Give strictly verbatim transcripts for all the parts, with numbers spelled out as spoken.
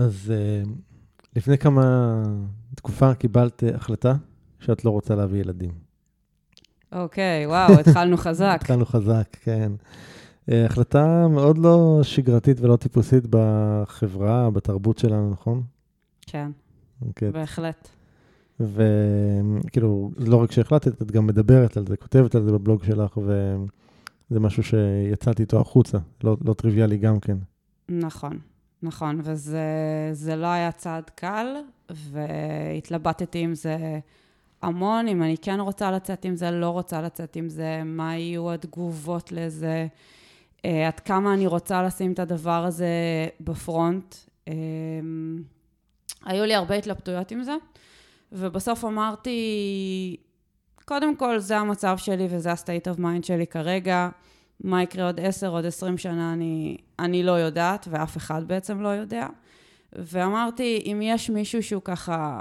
אז לפני כמה תקופה קיבלת החלטה שאת לא רוצה להביא ילדים. אוקיי, וואו, התחלנו חזק. התחלנו חזק, כן. החלטה מאוד לא שגרתית ולא טיפוסית בחברה, בתרבות שלנו, נכון? כן, בהחלט. וכאילו, לא רק שהחלטת, את גם מדברת על זה, כותבת על זה בבלוג שלך, וזה משהו שיצאתי איתו החוצה, לא טריוויאלי גם כן. נכון, נכון, וזה לא היה צעד קל, והתלבטתי עם זה המון, אם אני כן רוצה לצאת עם זה, לא רוצה לצאת עם זה, מה יהיו התגובות לזה, עד כמה אני רוצה לשים את הדבר הזה בפרונט. היו לי הרבה התלבטויות עם זה, ובסוף אמרתי, קודם כל זה המצב שלי וזה ה-state of mind שלי כרגע, מה יקרה עוד עשר, עוד עשרים שנה, אני, אני לא יודעת, ואף אחד בעצם לא יודע. ואמרתי, אם יש מישהו שהוא ככה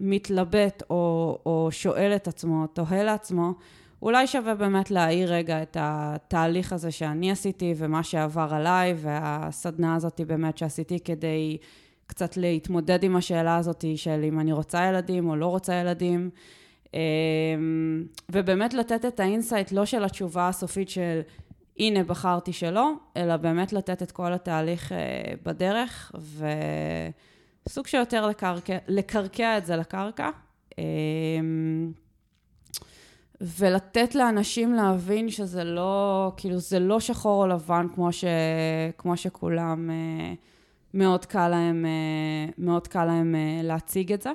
מתלבט או, או שואל את עצמו, תוהה לעצמו, אולי שווה באמת להעיר רגע את התהליך הזה שאני עשיתי, ומה שעבר עליי, והסדנה הזאת באמת שעשיתי כדי קצת להתמודד עם השאלה הזאת של אם אני רוצה ילדים או לא רוצה ילדים, ובאמת לתת את האינסייט לא של התשובה הסופית של הנה בחרתי שלא, אלא באמת לתת את כל התהליך בדרך, וסוג שיותר לקרקע, לקרקע את זה לקרקע, ולתת לאנשים להבין שזה לא, כאילו זה לא שחור או לבן כמו ש, כמו שכולם מאוד קל להם, מאוד קל להם להציג את זה.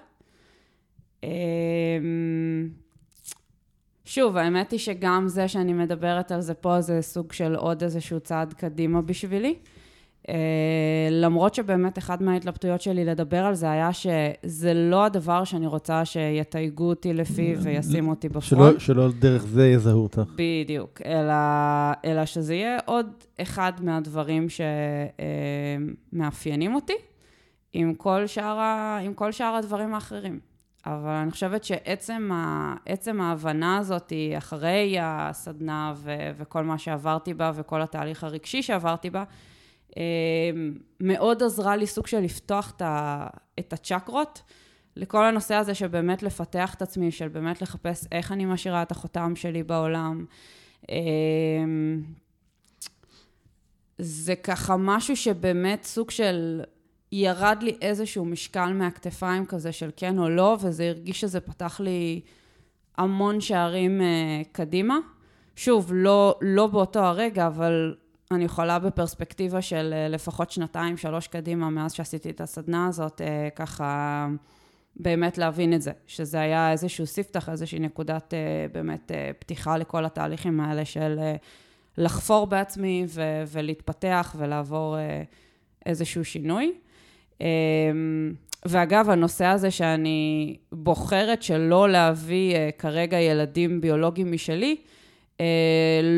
שוב, האמת היא שגם זה שאני מדברת על זה פה, זה סוג של עוד איזשהו צעד קדימה בשבילי. למרות שבאמת אחד מההתלבטויות שלי לדבר על זה היה שזה לא הדבר שאני רוצה שיתייגו אותי לפי וישים אותי בפרונט. שלא דרך זה יזהו אותך. בדיוק, אלא שזה יהיה עוד אחד מהדברים שמאפיינים אותי עם כל שאר הדברים האחרים. אבל אני חושבת שעצם ה, עצם ההבנה הזאת, אחרי הסדנה ו, וכל מה שעברתי בה, וכל התהליך הרגשי שעברתי בה, מאוד עזרה לי סוג של לפתוח את הצ'קרות, לכל הנושא הזה שבאמת לפתח את עצמי, של באמת לחפש איך אני משאירה את החותם שלי בעולם. זה ככה משהו שבאמת סוג של ירד לי איזשהו משקל מהכתפיים כזה של כן או לא, וזה הרגיש שזה פתח לי המון שערים אה, קדימה. שוב, לא, לא באותו הרגע, אבל אני יכולה בפרספקטיבה של אה, לפחות שנתיים, שלוש קדימה, מאז שעשיתי את הסדנה הזאת, אה, ככה באמת להבין את זה, שזה היה איזשהו ספתח, איזושהי נקודת אה, באמת אה, פתיחה לכל התהליכים האלה של אה, לחפור בעצמי ו- ולהתפתח ולעבור אה, איזשהו שינוי. ואגב, הנושא הזה שאני בוחרת שלא להביא כרגע ילדים ביולוגיים משלי,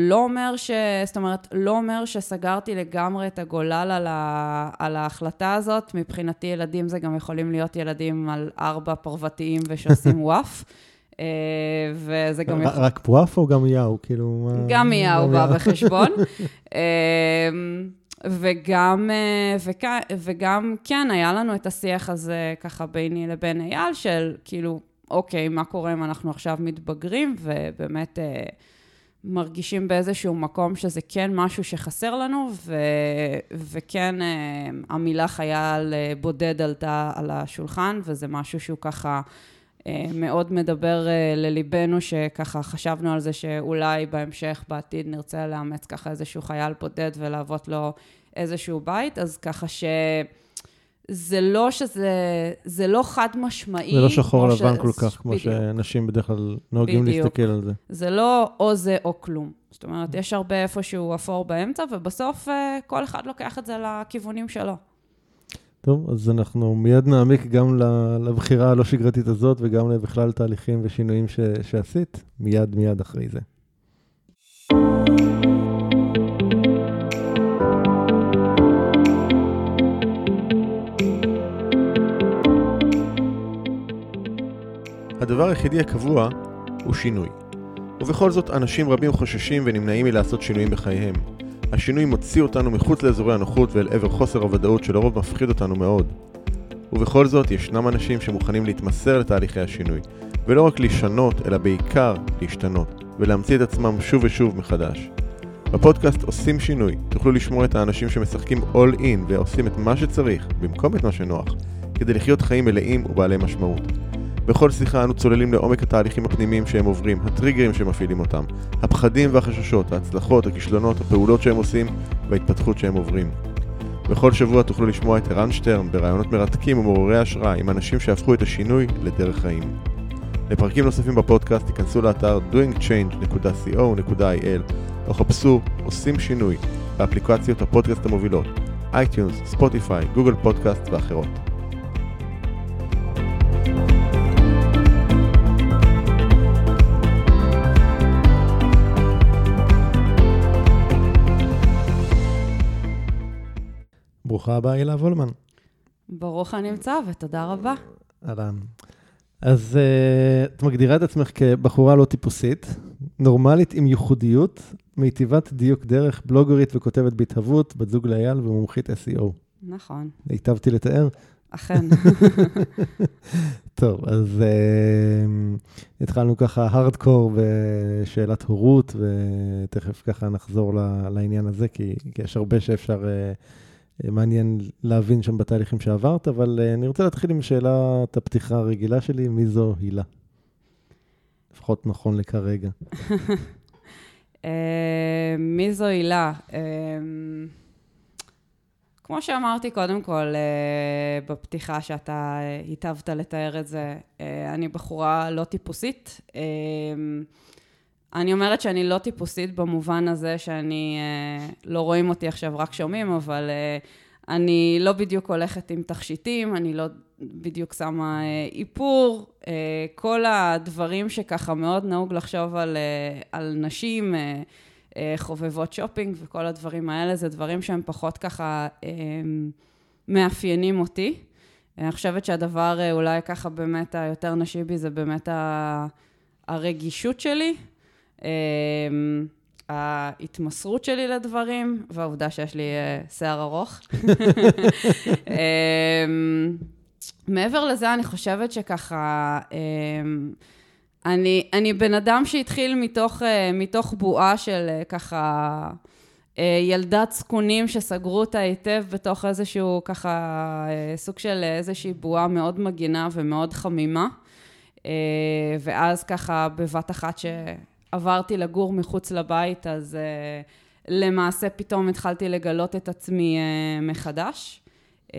לא אומר ש... זאת אומרת, לא אומר שסגרתי לגמרי את הגולל על ה... על ההחלטה הזאת. מבחינתי ילדים זה גם יכולים להיות ילדים על ארבע פרוותיים ושעושים וואף. וזה גם... רק פואף או גם יאו? כאילו... גם יאו בא בחשבון. וגם, וכ, וגם כן, היה לנו את השיח הזה ככה ביני לבין אייל, של כאילו, אוקיי, מה קורה אם אנחנו עכשיו מתבגרים, ובאמת אה, מרגישים באיזשהו מקום שזה כן משהו שחסר לנו, ו, וכן אה, המילה חייל אה, בודד עלתה על השולחן, וזה משהו שהוא ככה אה, מאוד מדבר אה, לליבנו, שככה חשבנו על זה שאולי בהמשך בעתיד נרצה לאמץ ככה איזשהו חייל בודד ולעבוד לו איזשהו בית, אז ככה שזה לא שזה, זה לא חד משמעי. זה לא שחור לבן ש... כל כך, כמו בדיוק. שאנשים בדרך כלל נוהגים להסתכל על זה. זה לא או זה או כלום. זאת אומרת, יש הרבה איפשהו אפור באמצע, ובסוף כל אחד לוקח את זה לכיוונים שלו. טוב, אז אנחנו מיד נעמיק גם לבחירה הלא שגרתית הזאת, וגם לבכלל תהליכים ושינויים ש... שעשית, מיד מיד אחרי זה. הדבר היחידי הקבוע הוא שינוי. ובכל זאת, אנשים רבים חוששים ונמנעים מלעשות שינויים בחייהם. השינוי מוציא אותנו מחוץ לאזורי הנוחות ואל עבר חוסר הוודאות שלרוב מפחיד אותנו מאוד. ובכל זאת ישנם אנשים שמוכנים להתמסר לתהליכי השינוי, ולא רק לשנות, אלא בעיקר להשתנות, ולהמציא את עצמם שוב ושוב מחדש. בפודקאסט עושים שינוי, תוכלו לשמוע את האנשים שמשחקים all in ועושים את מה שצריך, במקום את מה שנוח, כדי לחיות חיים מלאים ובעלי משמעות. בכל שיחה אנו צוללים לעומק התהליכים הפנימיים שהם עוברים, הטריגרים שמפעילים אותם, הפחדים והחששות, ההצלחות, הכישלונות, הפעולות שהם עושים וההתפתחות שהם עוברים. בכל שבוע תוכלו לשמוע את ערן שטרן ברעיונות מרתקים ומעוררי השראה עם אנשים שהפכו את השינוי לדרך חיים. לפרקים נוספים בפודקאסט תיכנסו לאתר דואינג צ'יינג' דוט קו דוט איי אל או חפשו עושים שינוי באפליקציות הפודקאסט המובילות, אייטיונס, ספוטיפיי, גוגל פודקאסט ואחרות. ברוכה הבאה, הילה וולמן. ברוך הנמצא, ותודה רבה. אהלן. אז uh, את מגדירה את עצמך כבחורה לא טיפוסית, נורמלית עם ייחודיות, מיטיבת דיוק דרך, בלוגרית וכותבת בהתהוות, בת זוג לאייל ומומחית אס אי או. נכון. היטבתי לתאר? אכן. טוב, אז uh, התחלנו ככה הארדקור בשאלת הורות, ותכף ככה נחזור ל- לעניין הזה, כי, כי יש הרבה שאפשר... Uh, מעניין להבין שם בתהליכים שעברת, אבל אני רוצה להתחיל עם שאלת הפתיחה הרגילה שלי, מי זו הילה? לפחות נכון לכרגע. מי זו הילה? כמו שאמרתי קודם כל, בפתיחה שאתה היטבת לתאר את זה, אני בחורה לא טיפוסית. אני אומרת שאני לא טיפוסית במובן הזה שאני, לא רואים אותי עכשיו רק שומעים, אבל אני לא בדיוק הולכת עם תכשיטים, אני לא בדיוק שמה איפור, כל הדברים שככה מאוד נהוג לחשוב על, על נשים, חובבות שופינג וכל הדברים האלה, זה דברים שהם פחות ככה מאפיינים אותי. אני חושבת שהדבר אולי ככה באמת היותר נשי בי, זה באמת הרגישות שלי, امم ההתמסרות שלי לדברים והעובדה שיש לי שיער ארוך. امم מעבר לזה אני חושבת שככה امم אני אני בן אדם שהתחיל מתוך מתוך בועה של ככה ילדת סכונים שסגרו אותה היטב בתוך איזשהו ככה סוג של איזושהי בועה מאוד מגינה ומאוד חמימה, ואז ככה בבת אחת ש עברתי לגור מחוץ לבית, אז uh, למעשה פתאום התחלתי לגלות את עצמי uh, מחדש. Uh,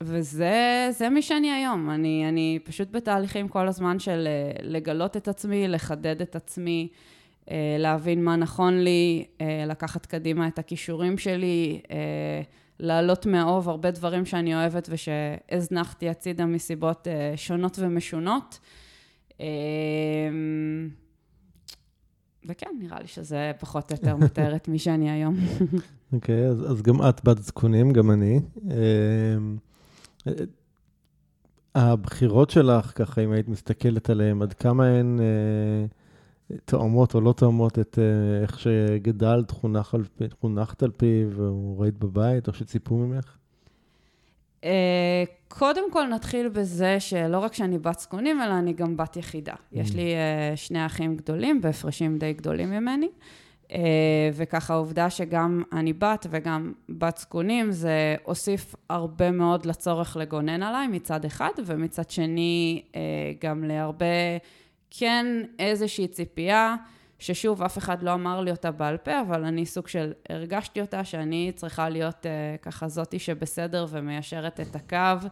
וזה זה מי שאני היום. אני, אני פשוט בתהליכים כל הזמן של uh, לגלות את עצמי, לחדד את עצמי, uh, להבין מה נכון לי, uh, לקחת קדימה את הכישורים שלי, uh, לעלות מהאוב הרבה דברים שאני אוהבת ושהזנחתי הצידה מסיבות uh, שונות ומשונות. וכן, נראה לי שזה פחות או יותר מתאר את מי שאני היום. אוקיי, אז גם את בת זקונים, גם אני. הבחירות שלך, ככה, אם היית מסתכלת עליהן, עד כמה הן תואמות או לא תואמות את איך שגדלת, חונכת על פיו, או ראית בבית, או שציפו ממך? קודם כל נתחיל בזה שלא רק שאני בת זקונים, אלא אני גם בת יחידה. יש לי שני אחים גדולים, בהפרשים די גדולים ממני, וככה העובדה שגם אני בת וגם בת זקונים, זה הוסיף הרבה מאוד לצורך לגונן עליי מצד אחד, ומצד שני גם להרבה, כן איזושהי ציפייה, ששוב אף אחד לא אמר לי אותה בעל פה, אבל אני סוג של הרגשתי אותה, שאני צריכה להיות uh, ככה זאתי שבסדר ומיישרת את הקו,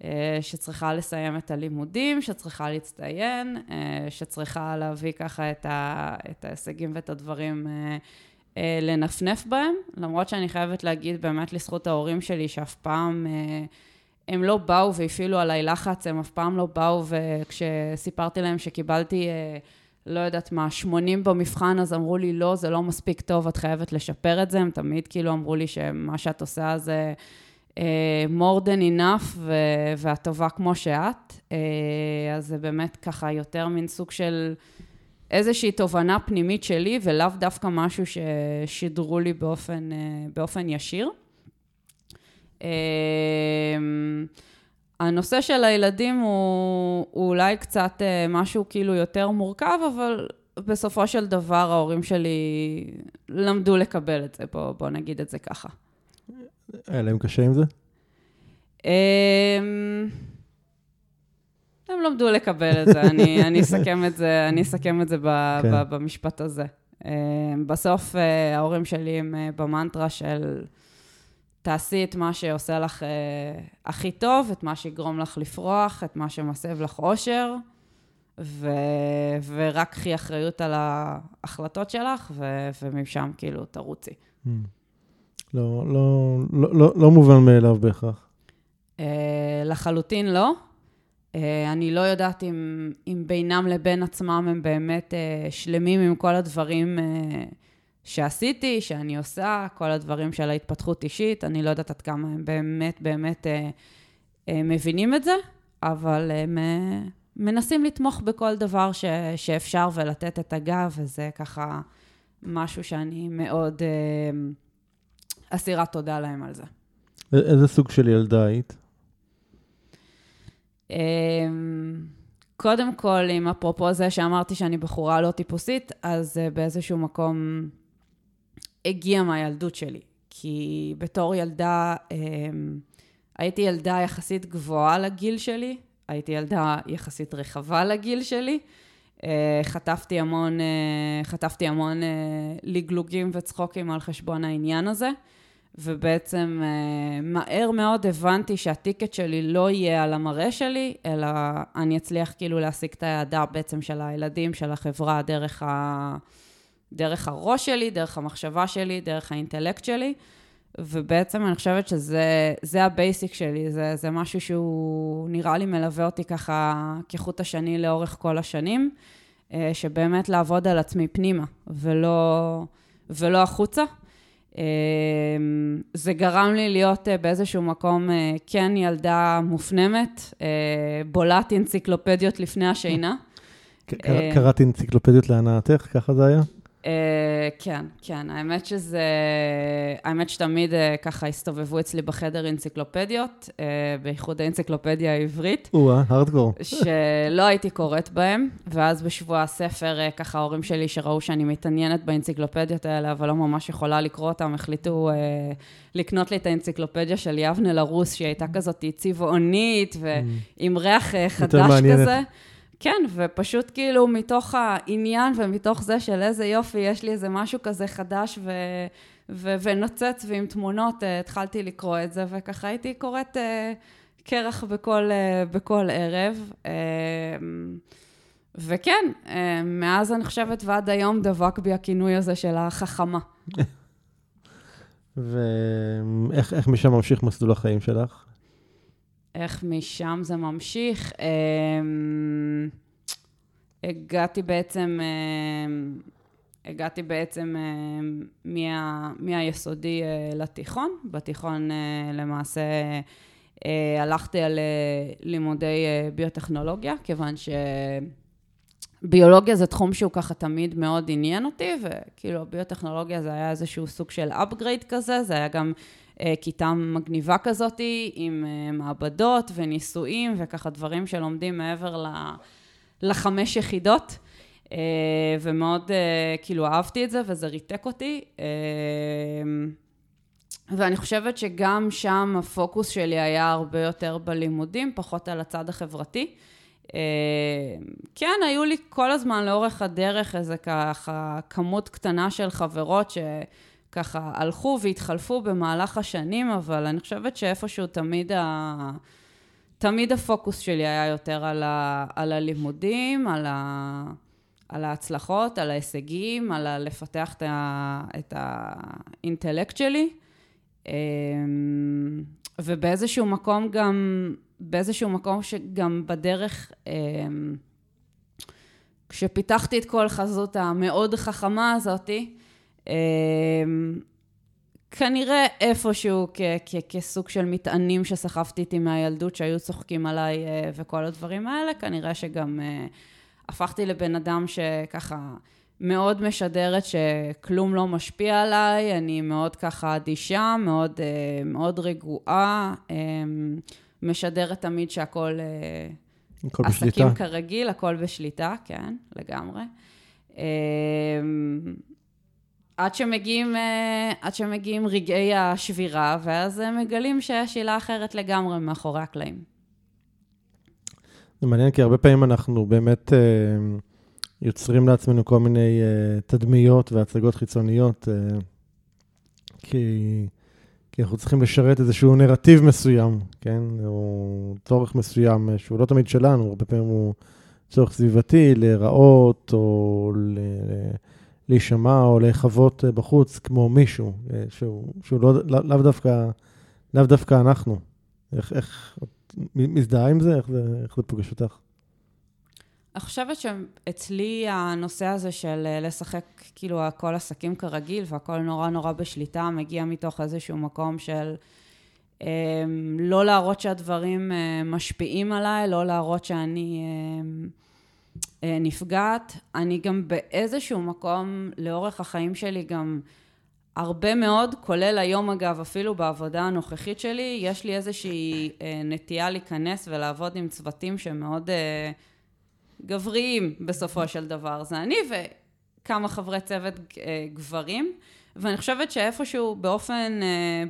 uh, שצריכה לסיים את הלימודים, שצריכה להצטיין, uh, שצריכה להביא ככה את, ה, את ההישגים ואת הדברים uh, uh, לנפנף בהם, למרות שאני חייבת להגיד באמת לזכות ההורים שלי, שאף פעם... Uh, הם לא באו והפעילו עליי לחץ, הם אף פעם לא באו, וכשסיפרתי להם שקיבלתי... Uh, לא יודעת מה, שמונים במבחן, אז אמרו לי, לא, זה לא מספיק טוב, את חייבת לשפר את זה, הם תמיד כאילו אמרו לי שמה שאת עושה זה uh, more than enough, ו- והטובה כמו שאת, uh, אז זה באמת ככה יותר מן סוג של איזושהי תובנה פנימית שלי, ולאו דווקא משהו ששידרו לי באופן, uh, באופן ישיר. אה... Uh, הנושא של הילדים הוא, הוא אולי קצת משהו כאילו יותר מורכב, אבל בסופו של דבר ההורים שלי למדו לקבל את זה, בוא, בוא נגיד את זה ככה. היה להם קשה עם זה? הם, הם למדו לקבל את זה, אני, אני אסכם את זה, אני אסכם את זה ב, כן. ב, במשפט הזה. בסוף ההורים שלי הם במנטרה של... תעשי את מה שעושה לך אה, הכי טוב, את מה שיגרום לך לפרוח, את מה שמסב לך אושר, ו, ורק קחי אחריות על ההחלטות שלך, ו, ומשם כאילו תרוצי. Mm. לא, לא, לא, לא, לא מובן מאליו בהכרח. אה, לחלוטין לא. אה, אני לא יודעת אם, אם בינם לבין עצמם הם באמת אה, שלמים עם כל הדברים... אה, שעשיתי, שאני עושה, כל הדברים של ההתפתחות אישית, אני לא יודעת עד כמה הם באמת, באמת אה, אה, מבינים את זה, אבל הם אה, מנסים לתמוך בכל דבר ש, שאפשר ולתת את הגב, וזה ככה משהו שאני מאוד אה, אסירת תודה להם על זה. א- איזה סוג של ילדה היית? אה... קודם כל, עם אפרופו זה שאמרתי שאני בחורה לא טיפוסית, אז אה, באיזשהו מקום... הגיע מהילדות שלי, כי בתור ילדה, הייתי ילדה יחסית גבוהה לגיל שלי, הייתי ילדה יחסית רחבה לגיל שלי, חטפתי המון, חטפתי המון לגלוגים וצחוקים על חשבון העניין הזה, ובעצם מהר מאוד הבנתי שהטיקט שלי לא יהיה על המראה שלי, אלא אני אצליח כאילו להשיג את היעדה בעצם של הילדים, של החברה, דרך ה... דרך הראש שלי, דרך המחשבה שלי, דרך האינטלקט שלי, ובעצם אני חושבת שזה זה הבייסיק שלי, זה, זה משהו שהוא נראה לי מלווה אותי ככה כחוט השני לאורך כל השנים, שבאמת לעבוד על עצמי פנימה, ולא, ולא החוצה. זה גרם לי להיות באיזשהו מקום כן ילדה מופנמת, בולעת אנציקלופדיות לפני השינה. קראת אנציקלופדיות להנאתך, ככה זה היה? כן, כן. האמת שזה, האמת שתמיד ככה הסתובבו אצלי בחדר אנציקלופדיות, בייחוד האנציקלופדיה העברית. וואה, הארדקור. שלא הייתי קוראת בהם, ואז בשבוע הספר, ככה ההורים שלי שראו שאני מתעניינת באנציקלופדיות האלה, אבל לא ממש יכולה לקרוא אותם, החליטו לקנות לי את האנציקלופדיה של יבנה לרוס, שהיא הייתה כזאת צבעונית, ועם ריח חדש כזה. כן, ופשוט כאילו מתוך העניין ומתוך זה של איזה יופי, יש לי איזה משהו כזה חדש ו... ו... ונוצץ, ועם תמונות התחלתי לקרוא את זה, וככה הייתי קוראת קרח בכל, בכל ערב. וכן, מאז אני חושבת ועד היום דבק בי הכינוי הזה של החכמה. ואיך איך משם ממשיך מסלול החיים שלך? איך משם זה ממשיך? הגעתי בעצם, הגעתי בעצם מהיסודי לתיכון. בתיכון למעשה הלכתי על לימודי ביוטכנולוגיה, כיוון שביולוגיה זה תחום שהוא ככה תמיד מאוד עניין אותי, וכאילו ביוטכנולוגיה זה היה איזשהו סוג של upgrade כזה, זה היה גם... כיתה מגניבה כזאת עם מעבדות וניסויים וככה דברים שלומדים מעבר לחמש יחידות, ומאוד כאילו אהבתי את זה וזה ריתק אותי, ואני חושבת שגם שם הפוקוס שלי היה הרבה יותר בלימודים, פחות על הצד החברתי. כן, היו לי כל הזמן לאורך הדרך איזה ככה כמות קטנה של חברות ש... ככה הלכו והתחלפו במהלך השנים, אבל אני חושבת שאיפשהו תמיד, ה... תמיד הפוקוס שלי היה יותר על, ה... על הלימודים, על, ה... על ההצלחות, על ההישגים, על ה... לפתח את, ה... את האינטלקט שלי, ובאיזשהו מקום גם, באיזשהו מקום שגם בדרך... כשפיתחתי את כל חזות המאוד חכמה הזאתי, כנראה איפשהו כסוג של מטענים שסחפתי איתי מהילדות שהיו צוחקים עליי וכל הדברים האלה, כנראה שגם הפכתי לבן אדם שככה מאוד משדרת שכלום לא משפיע עליי, אני מאוד ככה אדישה, מאוד רגועה, משדרת תמיד שהכל עסקים כרגיל, הכל בשליטה, כן, לגמרי. עד שמגיעים, עד שמגיעים רגעי השבירה, ואז מגלים שהשאלה אחרת לגמרי מאחורי הקלעים. זה מעניין, כי הרבה פעמים אנחנו באמת יוצרים לעצמנו כל מיני תדמיות והצגות חיצוניות, כי... כי אנחנו צריכים לשרת איזשהו נרטיב מסוים, כן? או צורך מסוים שהוא לא תמיד שלנו, הרבה פעמים הוא צורך סביבתי, להיראות או להישמע או להיחוות בחוץ כמו מישהו, שהוא, שהוא לא, לא, לא דווקא, לא דווקא אנחנו. איך, איך, מזדהה עם זה? איך זה, איך זה פוגש אותך? אני חושבת שאצלי הנושא הזה של לשחק, כאילו, הכל עסקים כרגיל, והכל נורא נורא בשליטה, מגיע מתוך איזשהו מקום של אה, לא להראות שהדברים אה, משפיעים עליי, לא להראות שאני אה, אה, נפגעת. אני גם באיזשהו מקום, לאורך החיים שלי גם הרבה מאוד, כולל היום אגב, אפילו בעבודה הנוכחית שלי, יש לי איזושהי אה, נטייה להיכנס ולעבוד עם צוותים שמאוד... אה, גבריים בסופו של דבר, זה אני וכמה חברי צוות גברים, ואני חושבת שאיפשהו באופן,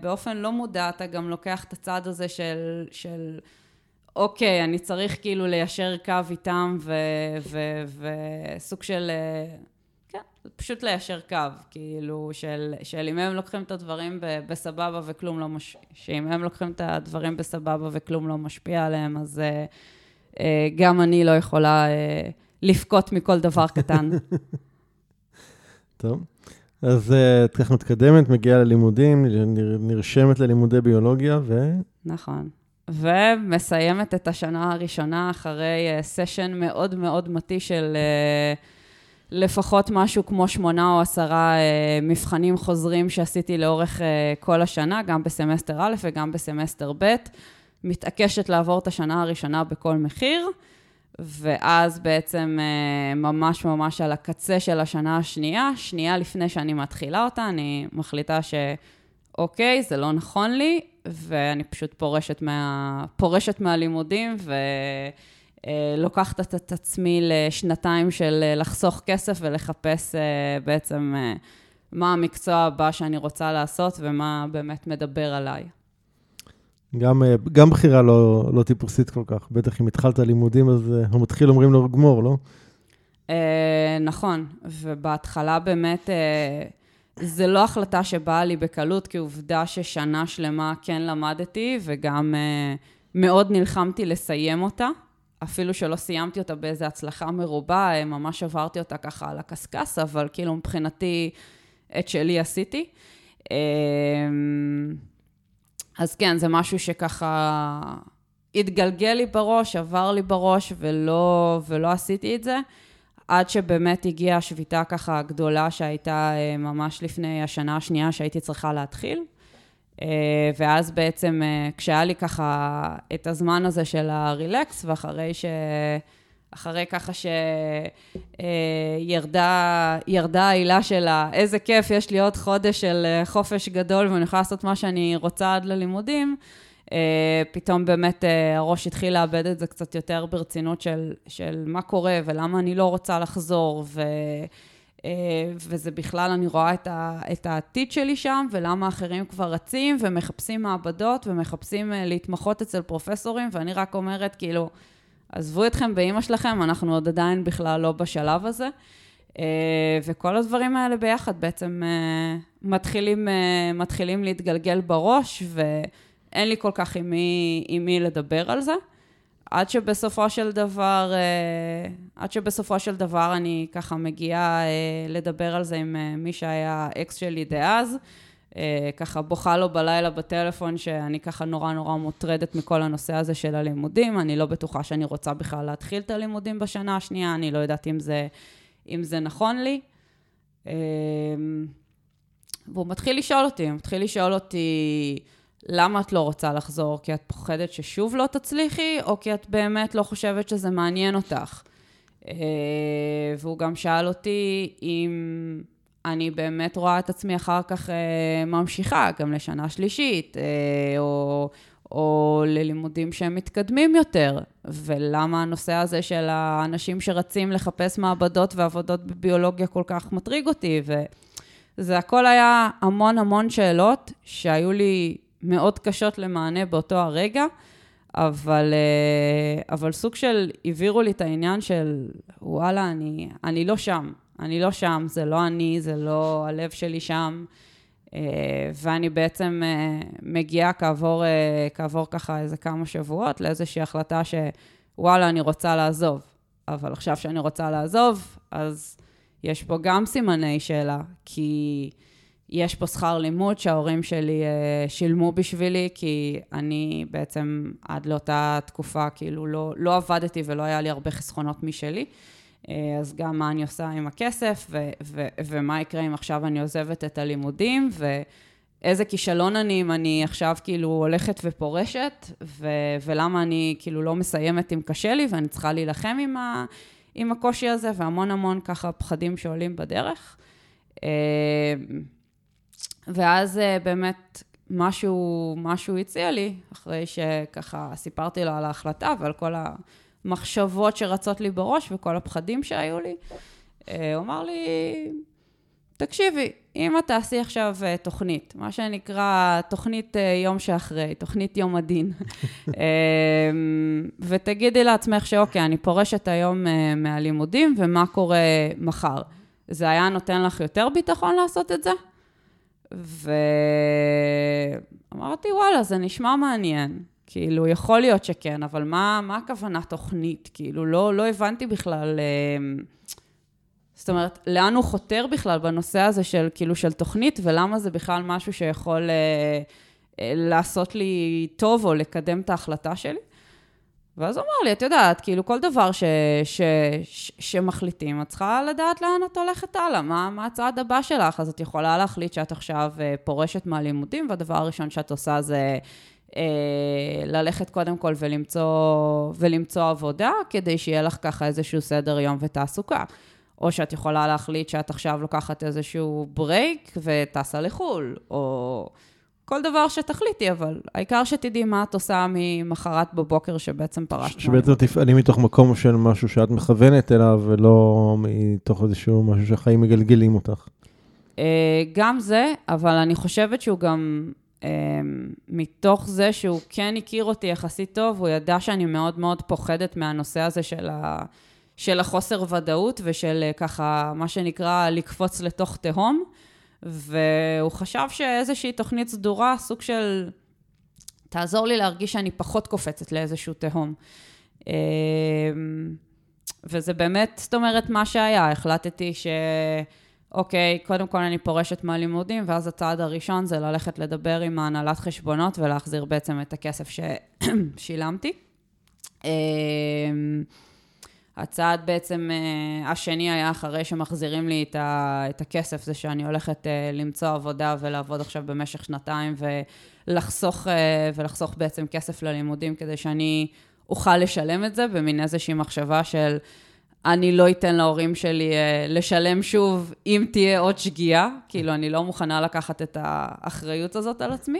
באופן לא מודע, אתה גם לוקח את הצד הזה של, של אוקיי, אני צריך כאילו ליישר קו איתם ו, ו, ו, וסוג של, כן, פשוט ליישר קו, כאילו של, של אם הם לוקחים את הדברים בסבבה וכלום לא משפיע, שאם הם לוקחים את הדברים בסבבה וכלום לא משפיע עליהם, אז... גם אני לא יכולה לפקוט מכל דבר קטן. טוב. אז כך מתקדמת, מגיעה ללימודים, נרשמת ללימודי ביולוגיה ו... נכון. ומסיימת את השנה הראשונה אחרי סשן מאוד מאוד מתי של לפחות משהו כמו שמונה או עשרה מבחנים חוזרים שעשיתי לאורך כל השנה, גם בסמסטר א' וגם בסמסטר ב'. מתעקשת לעבור את השנה הראשונה בכל מחיר, ואז בעצם ממש ממש על הקצה של השנה השנייה, שנייה לפני שאני מתחילה אותה, אני מחליטה שאוקיי, זה לא נכון לי, ואני פשוט פורשת, מה, פורשת מהלימודים, ולוקחת את עצמי לשנתיים של לחסוך כסף, ולחפש בעצם מה המקצוע הבא שאני רוצה לעשות, ומה באמת מדבר עליי. גם, גם בחירה לא, לא טיפוסית כל כך. בטח אם התחלת לימודים, אז המתחיל אומרים לו גמור, לא? נכון. ובהתחלה באמת, זה לא החלטה שבאה לי בקלות, כי עובדה ששנה שלמה כן למדתי, וגם מאוד נלחמתי לסיים אותה. אפילו שלא סיימתי אותה באיזו הצלחה מרובה, ממש עברתי אותה ככה על הקסקס, אבל כאילו מבחינתי את שלי עשיתי. אז כן, זה משהו שככה התגלגל לי בראש, עבר לי בראש, ולא, ולא עשיתי את זה, עד שבאמת הגיעה השביתה ככה הגדולה שהייתה ממש לפני השנה השנייה שהייתי צריכה להתחיל. ואז בעצם כשהיה לי ככה את הזמן הזה של הרילקס, ואחרי ש... אחרי ככה שירדה העילה שלה, איזה כיף, יש לי עוד חודש של חופש גדול, ואני יכולה לעשות מה שאני רוצה עד ללימודים, פתאום באמת הראש התחיל לאבד את זה קצת יותר ברצינות של, של מה קורה, ולמה אני לא רוצה לחזור, ו, וזה בכלל אני רואה את, ה, את העתיד שלי שם, ולמה אחרים כבר רצים, ומחפשים מעבדות, ומחפשים להתמחות אצל פרופסורים, ואני רק אומרת כאילו, עזבו אתכם באמא שלכם, אנחנו עוד עדיין בכלל לא בשלב הזה, וכל הדברים האלה ביחד בעצם מתחילים, מתחילים להתגלגל בראש, ואין לי כל כך עם מי, עם מי לדבר על זה, עד שבסופו של דבר, עד שבסופו של דבר אני ככה מגיעה לדבר על זה עם מי שהיה אקס שלי דאז, ככה בוכה לו בלילה בטלפון שאני ככה נורא נורא מוטרדת מכל הנושא הזה של הלימודים, אני לא בטוחה שאני רוצה בכלל להתחיל את הלימודים בשנה השנייה, אני לא יודעת אם זה, אם זה נכון לי. והוא מתחיל לשאול אותי, הוא מתחיל לשאול אותי, למה את לא רוצה לחזור? כי את פוחדת ששוב לא תצליחי, או כי את באמת לא חושבת שזה מעניין אותך? והוא גם שאל אותי אם... אני באמת רואה את עצמי אחר כך ממשיכה, גם לשנה שלישית, או או ללימודים שהם מתקדמים יותר. ולמה הנושא הזה של האנשים שרצים לחפש מעבדות ועבודות בביולוגיה כל כך מטריג אותי, וזה הכל היה המון המון שאלות שהיו לי מאוד קשות למענה באותו הרגע, אבל, אבל סוג של העבירו לי את העניין של, וואלה, אני, אני לא שם, אני לא שם, זה לא אני, זה לא הלב שלי שם, ואני בעצם מגיעה כעבור, כעבור ככה איזה כמה שבועות לאיזושהי החלטה שוואלה, אני רוצה לעזוב. אבל עכשיו שאני רוצה לעזוב, אז יש פה גם סימני שאלה, כי יש פה שכר לימוד שההורים שלי שילמו בשבילי, כי אני בעצם עד לאותה תקופה כאילו לא, לא עבדתי ולא היה לי הרבה חסכונות משלי. אז גם מה אני עושה עם הכסף, ו- ו- ומה יקרה אם עכשיו אני עוזבת את הלימודים, ואיזה כישלון אני אם אני עכשיו כאילו הולכת ופורשת, ו- ולמה אני כאילו לא מסיימת אם קשה לי, ואני צריכה להילחם עם, ה- עם הקושי הזה, והמון המון ככה פחדים שעולים בדרך. ואז באמת משהו, משהו הציע לי, אחרי שככה סיפרתי לו על ההחלטה ועל כל ה... מחשבות שרצות לי בראש וכל הפחדים שהיו לי. הוא אמר לי, תקשיבי, אמא תעשי עכשיו תוכנית, מה שנקרא תוכנית יום שאחרי, תוכנית יום הדין. ותגידי לעצמך שאוקיי, אני פורשת היום מהלימודים, ומה קורה מחר? זה היה נותן לך יותר ביטחון לעשות את זה? ואמרתי, וואלה, זה נשמע מעניין. כאילו, יכול להיות שכן, אבל מה, מה הכוונה תוכנית? כאילו, לא, לא הבנתי בכלל, זאת אומרת, לאן הוא חותר בכלל בנושא הזה של, כאילו, של תוכנית, ולמה זה בכלל משהו שיכול לעשות לי טוב או לקדם את ההחלטה שלי? ואז הוא אמר לי, את יודעת, כאילו, כל דבר ש, ש, ש, שמחליטים, את צריכה לדעת לאן את הולכת הלאה, מה, מה הצעד הבא שלך? אז את יכולה להחליט שאת עכשיו פורשת מהלימודים, והדבר הראשון שאת עושה זה ללכת קודם כל ולמצוא, ולמצוא עבודה, כדי שיהיה לך ככה איזשהו סדר יום ותעסוקה. או שאת יכולה להחליט שאת עכשיו לוקחת איזשהו ברייק ותעשה לחול, או כל דבר שתחליטי, אבל העיקר שתדעי מה את עושה ממחרת בבוקר שבעצם פרשת. שבעצם תפעלי מתוך מקום של משהו שאת מכוונת אליו, ולא מתוך איזשהו משהו שהחיים מגלגלים אותך. גם זה, אבל אני חושבת שהוא גם... מתוך זה שהוא כן הכיר אותי יחסית טוב, הוא ידע שאני מאוד מאוד פוחדת מהנושא הזה של, ה... של החוסר ודאות, ושל ככה, מה שנקרא, לקפוץ לתוך תהום, והוא חשב שאיזושהי תוכנית סדורה, סוג של, תעזור לי להרגיש שאני פחות קופצת לאיזשהו תהום. וזה באמת, זאת אומרת, מה שהיה, החלטתי ש... אוקיי, קודם כל אני פורשת מהלימודים, ואז הצעד הראשון זה ללכת לדבר עם ההנהלת חשבונות, ולהחזיר בעצם את הכסף ששילמתי. הצעד בעצם השני היה אחרי שמחזירים לי את הכסף, זה שאני הולכת למצוא עבודה ולעבוד עכשיו במשך שנתיים, ולחסוך, ולחסוך בעצם כסף ללימודים, כדי שאני אוכל לשלם את זה, במין איזושהי מחשבה של... אני לא אתן להורים שלי לשלם שוב, אם תהיה עוד שגיאה, כאילו אני לא מוכנה לקחת את האחריות הזאת על עצמי.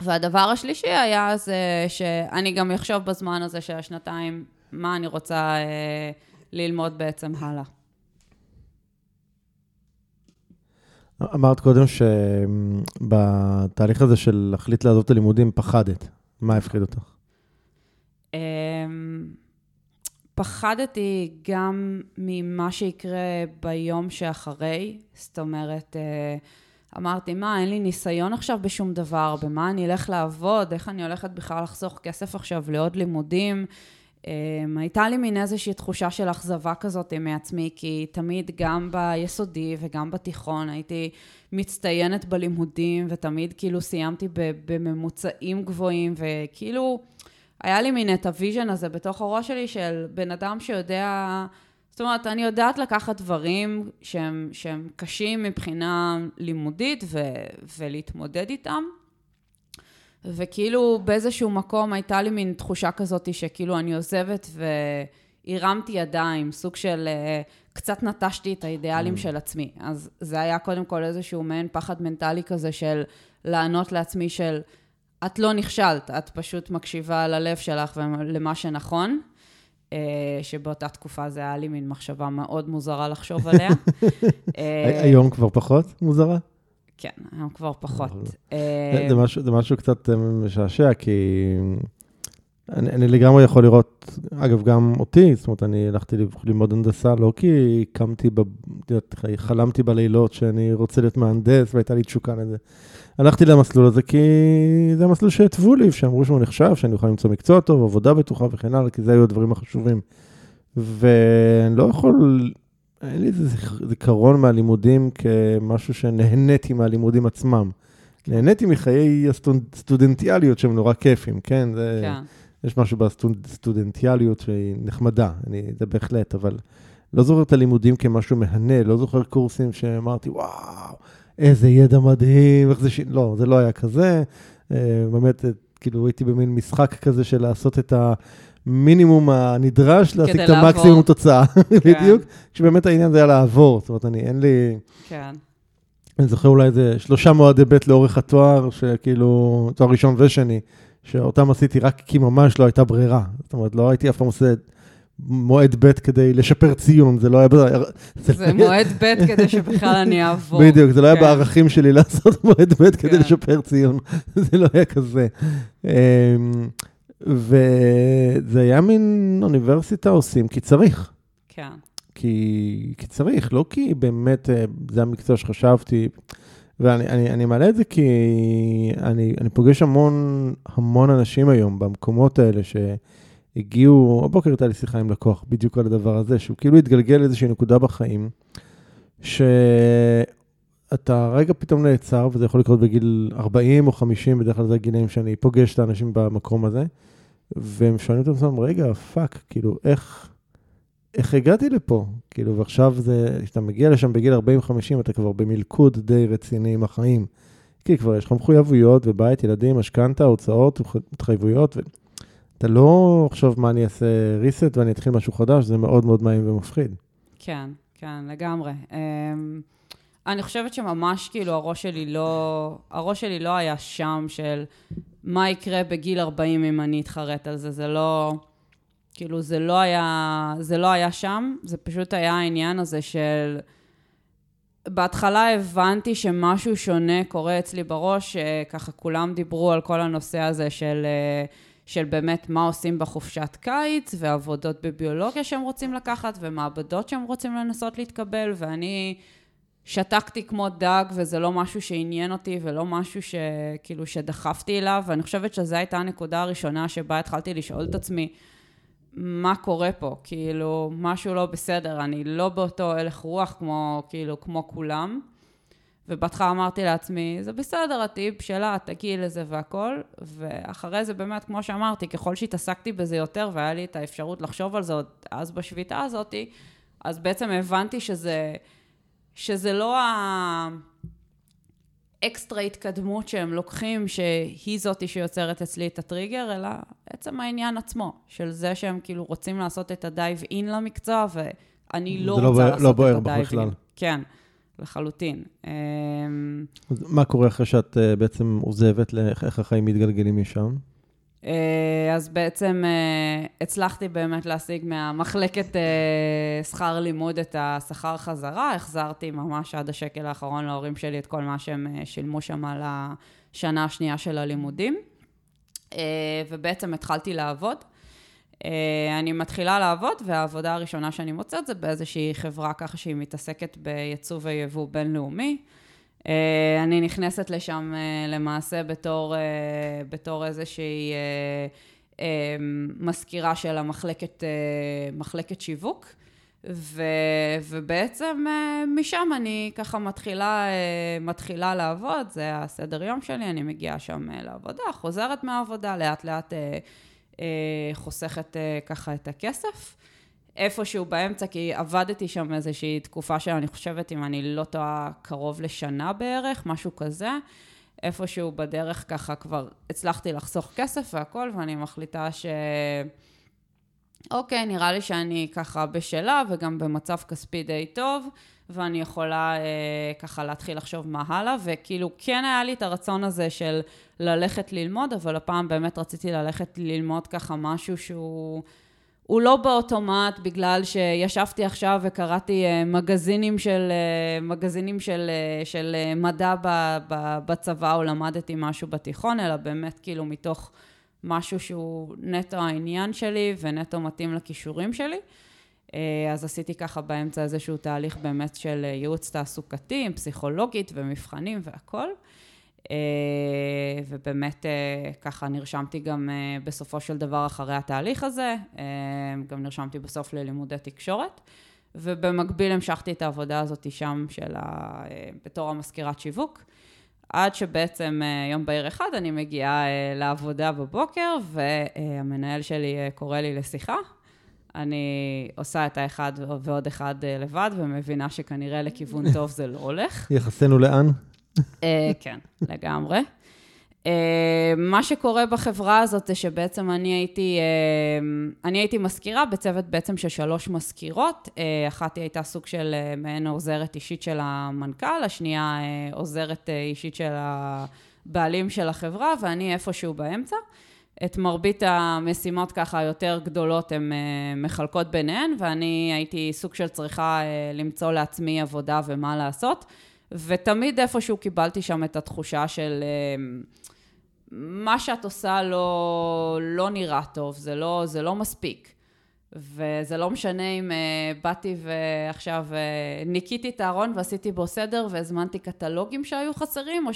והדבר השלישי היה זה שאני גם אחשוב בזמן הזה של השנתיים, מה אני רוצה ללמוד בעצם הלאה. אמרת קודם שבתהליך הזה של להחליט לעזוב את הלימודים פחדת. מה הפחיד אותך? פחדתי גם ממה שיקרה ביום שאחרי, זאת אומרת, אמרתי, מה, אין לי ניסיון עכשיו בשום דבר, במה אני אלך לעבוד, איך אני הולכת בכלל לחסוך כסף עכשיו לעוד לימודים, הייתה לי מין איזושהי תחושה של אכזבה כזאת מעצמי, כי תמיד גם ביסודי וגם בתיכון הייתי מצטיינת בלימודים, ותמיד כאילו סיימתי בממוצעים גבוהים, וכאילו... היה לי מין את הוויז'ן הזה בתוך הראש שלי של בן אדם שיודע, זאת אומרת, אני יודעת לקחת דברים שהם, שהם קשים מבחינה לימודית ו, ולהתמודד איתם, וכאילו באיזשהו מקום הייתה לי מין תחושה כזאת שכאילו אני עוזבת והירמתי ידיים, סוג של קצת נטשתי את האידיאלים של עצמי. אז זה היה קודם כל איזשהו מעין פחד מנטלי כזה של לענות לעצמי של, את לא נכשלת, את פשוט מקשיבה ללב שלך ולמה שנכון, שבאותה תקופה זה היה לי מין מחשבה מאוד מוזרה לחשוב עליה. היום כבר פחות מוזרה? כן, היום כבר פחות. זה משהו קצת משעשע, כי אני לגמרי יכול לראות, אגב, גם אותי, זאת אומרת, אני הלכתי ללמוד הנדסה, לא כי קמתי, חלמתי בלילות שאני רוצה להיות מהנדס, והייתה לי תשוקה לזה. הלכתי למסלול הזה, כי זה המסלול שהטבו לי, שאמרו שהוא נחשב, שאני אוכל למצוא מקצוע טוב, עבודה בטוחה וכן הלאה, כי זה היו הדברים החשובים. ואני לא יכול, אין לי איזה זיכרון מהלימודים, כמשהו שנהניתי מהלימודים עצמם. נהניתי מחיי הסטודנטיאליות, שהם נורא כיפים, כן? זה... כן. יש משהו בסטודנטיאליות שהיא נחמדה, אני, זה בהחלט, אבל לא זוכר את הלימודים כמשהו מהנה, לא זוכר קורסים שאמרתי, וואו, איזה ידע מדהים, איך זה ש... לא, זה לא היה כזה, באמת, כאילו הייתי במין משחק כזה של לעשות את המינימום הנדרש, להשיג את המקסימום תוצאה, בדיוק, כשבאמת העניין זה היה לעבור, זאת אומרת, אני, אין לי... כן. אני זוכר אולי איזה שלושה מועדי בית לאורך התואר, שכאילו, תואר ראשון ושני, שאותם עשיתי רק כי ממש לא הייתה ברירה. זאת אומרת, לא הייתי אף פעם עושה מועד ב' כדי לשפר ציון, זה לא היה... זה מועד ב' כדי שבכלל אני אעבור. בדיוק, זה לא היה בערכים שלי לעשות מועד ב' כדי לשפר ציון. זה לא היה כזה. וזה היה מין אוניברסיטה עושים כי צריך. כן. כי צריך, לא כי באמת זה המקצוע שחשבתי... ואני אני, אני מעלה את זה כי אני, אני פוגש המון, המון אנשים היום במקומות האלה שהגיעו, הבוקר הייתה לי שיחה עם לקוח בדיוק על הדבר הזה, שהוא כאילו התגלגל איזושהי נקודה בחיים, שאתה רגע פתאום נעצר, וזה יכול לקרות בגיל ארבעים או חמישים, בדרך כלל זה הגילים שאני פוגש את האנשים במקום הזה, והם שואלים את עצמם, רגע, פאק, כאילו, איך... איך הגעתי לפה? כאילו, ועכשיו זה, כשאתה מגיע לשם בגיל ארבעים חמישים, אתה כבר במלכוד די רציני עם החיים. כי כבר יש לך מחויבויות ובית, ילדים, משכנתה, הוצאות, התחייבויות, ואתה לא חושב מה אני אעשה ריסט ואני אתחיל משהו חדש, זה מאוד מאוד מים ומפחיד. כן, כן, לגמרי. אני חושבת שממש, כאילו, הראש שלי לא, הראש שלי לא היה שם של מה יקרה בגיל ארבעים אם אני אתחרט על זה, זה לא... כאילו, זה לא היה, זה לא היה שם, זה פשוט היה העניין הזה של... בהתחלה הבנתי שמשהו שונה קורה אצלי בראש, ככה כולם דיברו על כל הנושא הזה של, של באמת מה עושים בחופשת קיץ, ועבודות בביולוגיה שהם רוצים לקחת, ומעבדות שהם רוצים לנסות להתקבל, ואני שתקתי כמו דג, וזה לא משהו שעניין אותי, ולא משהו ש, כאילו, שדחפתי אליו, ואני חושבת שזו הייתה הנקודה הראשונה שבה התחלתי לשאול את עצמי, מה קורה פה? כאילו, משהו לא בסדר, אני לא באותו הלך רוח כמו, כאילו, כמו כולם. ובהתחלה אמרתי לעצמי, זה בסדר, הטיפ שלה, תגיעי לזה והכל. ואחרי זה באמת, כמו שאמרתי, ככל שהתעסקתי בזה יותר, והיה לי את האפשרות לחשוב על זה עוד אז בשביטה הזאת, אז בעצם הבנתי שזה, שזה לא ה... אקסטרה התקדמות שהם לוקחים, שהיא זאתי שיוצרת אצלי את הטריגר, אלא עצם העניין עצמו, של זה שהם כאילו רוצים לעשות את הדייב אין למקצוע, ואני לא רוצה לעשות את הדייב אין. זה לא בוער בכלל. כן, לחלוטין. מה קורה אחרי שאת בעצם עוזבת, איך החיים מתגלגלים משם? אז בעצם הצלחתי באמת להשיג מהמחלקת שכר לימוד את השכר חזרה, החזרתי ממש עד השקל האחרון להורים שלי את כל מה שהם שילמו שם על השנה השנייה של הלימודים, ובעצם התחלתי לעבוד. אני מתחילה לעבוד, והעבודה הראשונה שאני מוצאת זה באיזושהי חברה ככה שהיא מתעסקת ביצוא ויבוא בינלאומי, Uh, אני נכנסת לשם uh, למעשה בתור, uh, בתור איזושהי uh, uh, מזכירה של המחלקת, uh, מחלקת שיווק, ו, ובעצם uh, משם אני ככה מתחילה, uh, מתחילה לעבוד, זה הסדר יום שלי, אני מגיעה שם uh, לעבודה, חוזרת מהעבודה, לאט לאט uh, uh, חוסכת uh, ככה את הכסף, איפשהו באמצע, כי עבדתי שם איזושהי תקופה שאני חושבת, אם אני לא טועה, קרוב לשנה בערך, משהו כזה. איפשהו בדרך ככה כבר הצלחתי לחסוך כסף והכל, ואני מחליטה ש... אוקיי, נראה לי שאני ככה בשלה, וגם במצב כספי די טוב, ואני יכולה אה, ככה להתחיל לחשוב מה הלאה, וכאילו כן היה לי את הרצון הזה של ללכת ללמוד, אבל הפעם באמת רציתי ללכת ללמוד ככה משהו שהוא... הוא לא באוטומט, בגלל שישבתי עכשיו וקראתי מגזינים של, מגזינים של, של מדע בצבא, או למדתי משהו בתיכון, אלא באמת כאילו מתוך משהו שהוא נטו העניין שלי, ונטו מתאים לכישורים שלי. אז עשיתי ככה באמצע איזשהו תהליך באמת של ייעוץ תעסוקתי, עם פסיכולוגית ומבחנים והכל. ובאמת ככה נרשמתי גם בסופו של דבר אחרי התהליך הזה, גם נרשמתי בסוף ללימודי תקשורת, ובמקביל המשכתי את העבודה הזאת שם בתור המזכירת שיווק, עד שבעצם יום בהיר אחד אני מגיעה לעבודה בבוקר, והמנהל שלי קורא לי לשיחה, אני עושה את האחד ועוד אחד לבד, ומבינה שכנראה לכיוון טוב זה לא הולך. יחסנו לאן? כן, לגמרי. מה שקורה בחברה הזאת זה שבעצם אני הייתי, אני הייתי מזכירה בצוות בעצם של שלוש מזכירות, אחת הייתה סוג של מעין עוזרת אישית של המנכ"ל, השנייה עוזרת אישית של הבעלים של החברה, ואני איפשהו באמצע. את מרבית המשימות ככה יותר גדולות הן מחלקות ביניהן, ואני הייתי סוג של צריכה למצוא לעצמי עבודה ומה לעשות, ותמיד איפשהו קיבלתי שם את התחושה של מה שאת עושה לא, לא נראה טוב, זה לא, זה לא מספיק. וזה לא משנה אם באתי ועכשיו ניקיתי את הארון ועשיתי בו סדר והזמנתי קטלוגים שהיו חסרים, או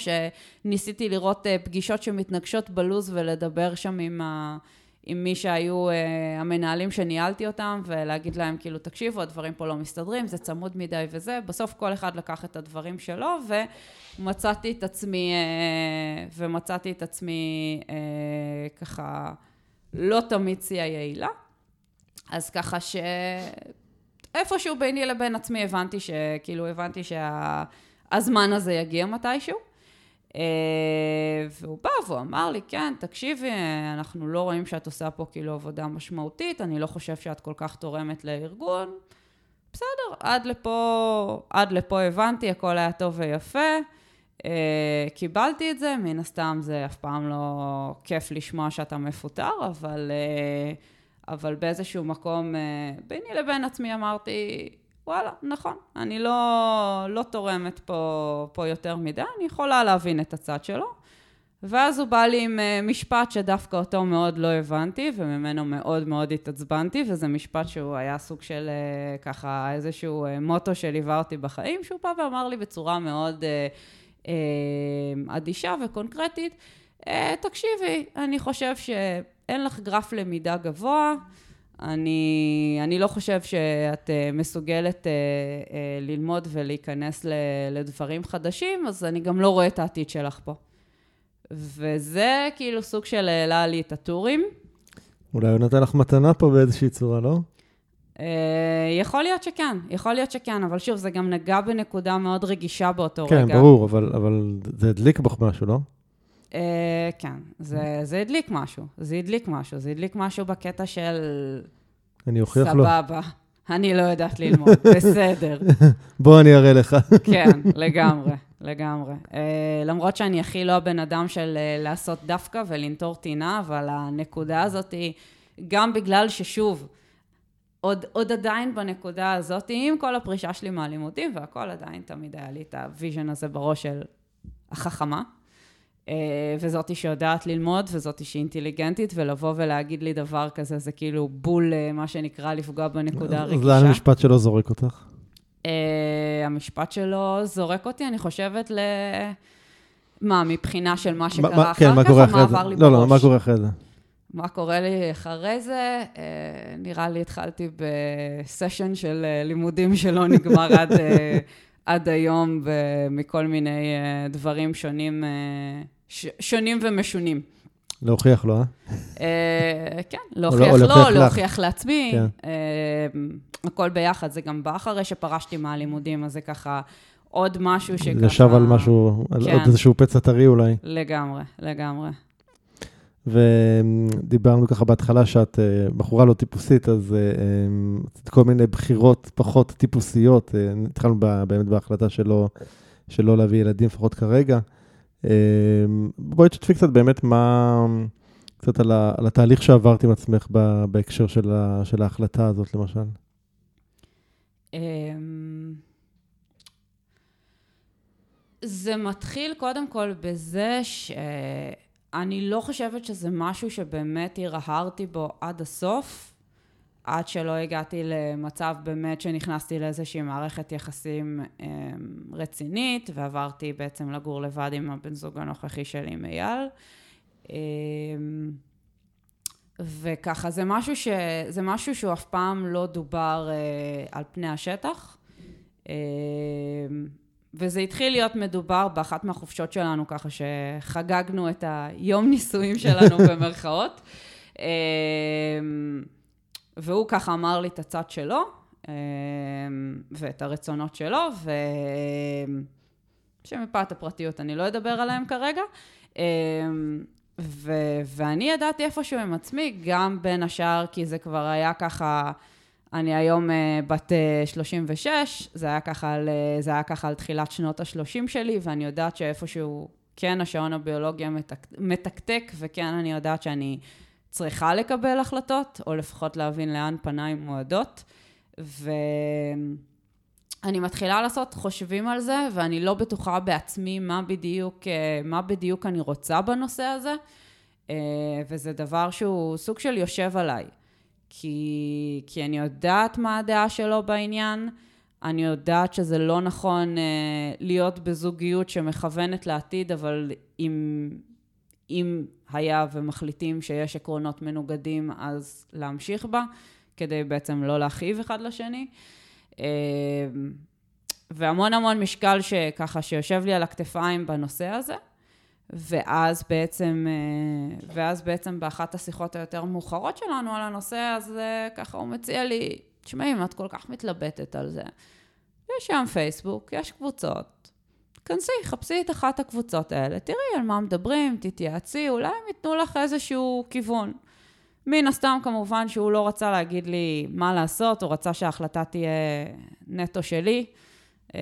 שניסיתי לראות פגישות שמתנגשות בלוז ולדבר שם עם, ה, עם מי שהיו המנהלים שניהלתי אותם, ולהגיד להם כאילו תקשיבו, הדברים פה לא מסתדרים, זה צמוד מדי וזה. בסוף כל אחד לקח את הדברים שלו, ומצאתי את עצמי, ומצאתי את עצמי ככה לא תמיד צייה יעילה. אז ככה שאיפשהו ביני לבין עצמי הבנתי שכאילו הבנתי שהזמן הזה יגיע מתישהו, והוא בא והוא אמר לי, כן, תקשיבי, אנחנו לא רואים שאת עושה פה כאילו עבודה משמעותית, אני לא חושב שאת כל כך תורמת לארגון, בסדר, עד לפה, עד לפה הבנתי, הכל היה טוב ויפה, קיבלתי את זה, מן הסתם זה אף פעם לא כיף לשמוע שאתה מפוטר, אבל... אבל באיזשהו מקום, ביני לבין עצמי אמרתי, וואלה, נכון, אני לא, לא תורמת פה, פה יותר מדי, אני יכולה להבין את הצד שלו. ואז הוא בא לי עם משפט שדווקא אותו מאוד לא הבנתי, וממנו מאוד מאוד התעצבנתי, וזה משפט שהוא היה סוג של ככה איזשהו מוטו שליווה אותי בחיים, שהוא בא ואמר לי בצורה מאוד אדישה וקונקרטית, תקשיבי, אני חושב ש... אין לך גרף למידה גבוה, אני, אני לא חושב שאת מסוגלת ללמוד ולהיכנס לדברים חדשים, אז אני גם לא רואה את העתיד שלך פה. וזה כאילו סוג של העלה לי את הטורים. אולי הוא נתן לך מתנה פה באיזושהי צורה, לא? יכול להיות שכן, יכול להיות שכן, אבל שוב, זה גם נגע בנקודה מאוד רגישה באותו רגע. כן, ברור, אבל, אבל זה הדליק בך משהו, לא? כן, זה הדליק משהו, זה הדליק משהו, זה הדליק משהו בקטע של... אני אוכיח לו. סבבה, אני לא יודעת ללמוד, בסדר. בוא אני אראה לך. כן, לגמרי, לגמרי. למרות שאני הכי לא הבן אדם של לעשות דווקא ולנטור טינה, אבל הנקודה הזאת היא גם בגלל ששוב, עוד עדיין בנקודה הזאת, עם כל הפרישה שלי מהלימודים, והכל עדיין תמיד היה לי את הוויז'ן הזה בראש של החכמה. וזאתי שיודעת ללמוד, וזאתי שהיא אינטליגנטית, ולבוא ולהגיד לי דבר כזה, זה כאילו בול, מה שנקרא, לפגוע בנקודה הרגישה. אז לאן המשפט שלו זורק אותך? המשפט שלו זורק אותי, אני חושבת ל... מה, מבחינה של מה שקרה אחר כך, או מה עבר לי בראש? לא, לא, מה קורה אחרי זה? מה קורה לי אחרי זה? נראה לי התחלתי בסשן של לימודים שלא נגמר עד... עד היום, ומכל מיני דברים שונים, שונים ומשונים. להוכיח לו, אה? כן, להוכיח לו, להוכיח לעצמי. הכל ביחד, זה גם בא אחרי שפרשתי מהלימודים, אז זה ככה עוד משהו שככה... לשב על משהו, על עוד איזשהו פצע טרי אולי. לגמרי, לגמרי. ודיברנו ככה בהתחלה שאת בחורה לא טיפוסית, אז כל מיני בחירות פחות טיפוסיות, התחלנו באמת בהחלטה שלא, שלא להביא ילדים, פחות כרגע. בואי תשתפי קצת באמת מה, קצת על, ה, על התהליך שעברתי עם עצמך בהקשר של, ה, של ההחלטה הזאת למשל. זה מתחיל קודם כל בזה שאני לא חושבת שזה משהו שבאמת הרהרתי בו עד הסוף, עד שלא הגעתי למצב באמת שנכנסתי לאיזושהי מערכת יחסים רצינית, ועברתי בעצם לגור לבד עם הבן זוג הנוכחי שלי עם אייל. וככה, זה משהו ש... זה משהו שהוא אף פעם לא דובר על פני השטח. וזה התחיל להיות מדובר באחת מהחופשות שלנו, ככה שחגגנו את היום נישואים שלנו במרכאות. והוא ככה אמר לי את הצד שלו, ואת הרצונות שלו, ושמפאת הפרטיות אני לא אדבר עליהם כרגע. ו- ואני ידעתי איפשהו עם עצמי, גם בין השאר, כי זה כבר היה ככה... אני היום בת שלושים ושש, זה היה ככה על, זה היה ככה על תחילת שנות ה-שלושים שלי, ואני יודעת שאיפשהו, כן, השעון הביולוגיה מתקתק, וכן, אני יודעת שאני צריכה לקבל החלטות, או לפחות להבין לאן פניים מועדות, ואני מתחילה לעשות חושבים על זה, ואני לא בטוחה בעצמי מה בדיוק, מה בדיוק אני רוצה בנושא הזה, וזה דבר שהוא סוג של יושב עליי. כי, כי אני יודעת מה הדעה שלו בעניין, אני יודעת שזה לא נכון אה, להיות בזוגיות שמכוונת לעתיד, אבל אם, אם היה ומחליטים שיש עקרונות מנוגדים, אז להמשיך בה, כדי בעצם לא להכאיב אחד לשני. אה, והמון המון משקל שככה שיושב לי על הכתפיים בנושא הזה, ואז בעצם, ואז בעצם באחת השיחות היותר מאוחרות שלנו על הנושא, אז ככה הוא מציע לי, תשמעי, אם את כל כך מתלבטת על זה, יש שם פייסבוק, יש קבוצות, כנסי, חפשי את אחת הקבוצות האלה, תראי על מה מדברים, תתייעצי, אולי הם ייתנו לך איזשהו כיוון. מן הסתם כמובן שהוא לא רצה להגיד לי מה לעשות, הוא רצה שההחלטה תהיה נטו שלי, Uh,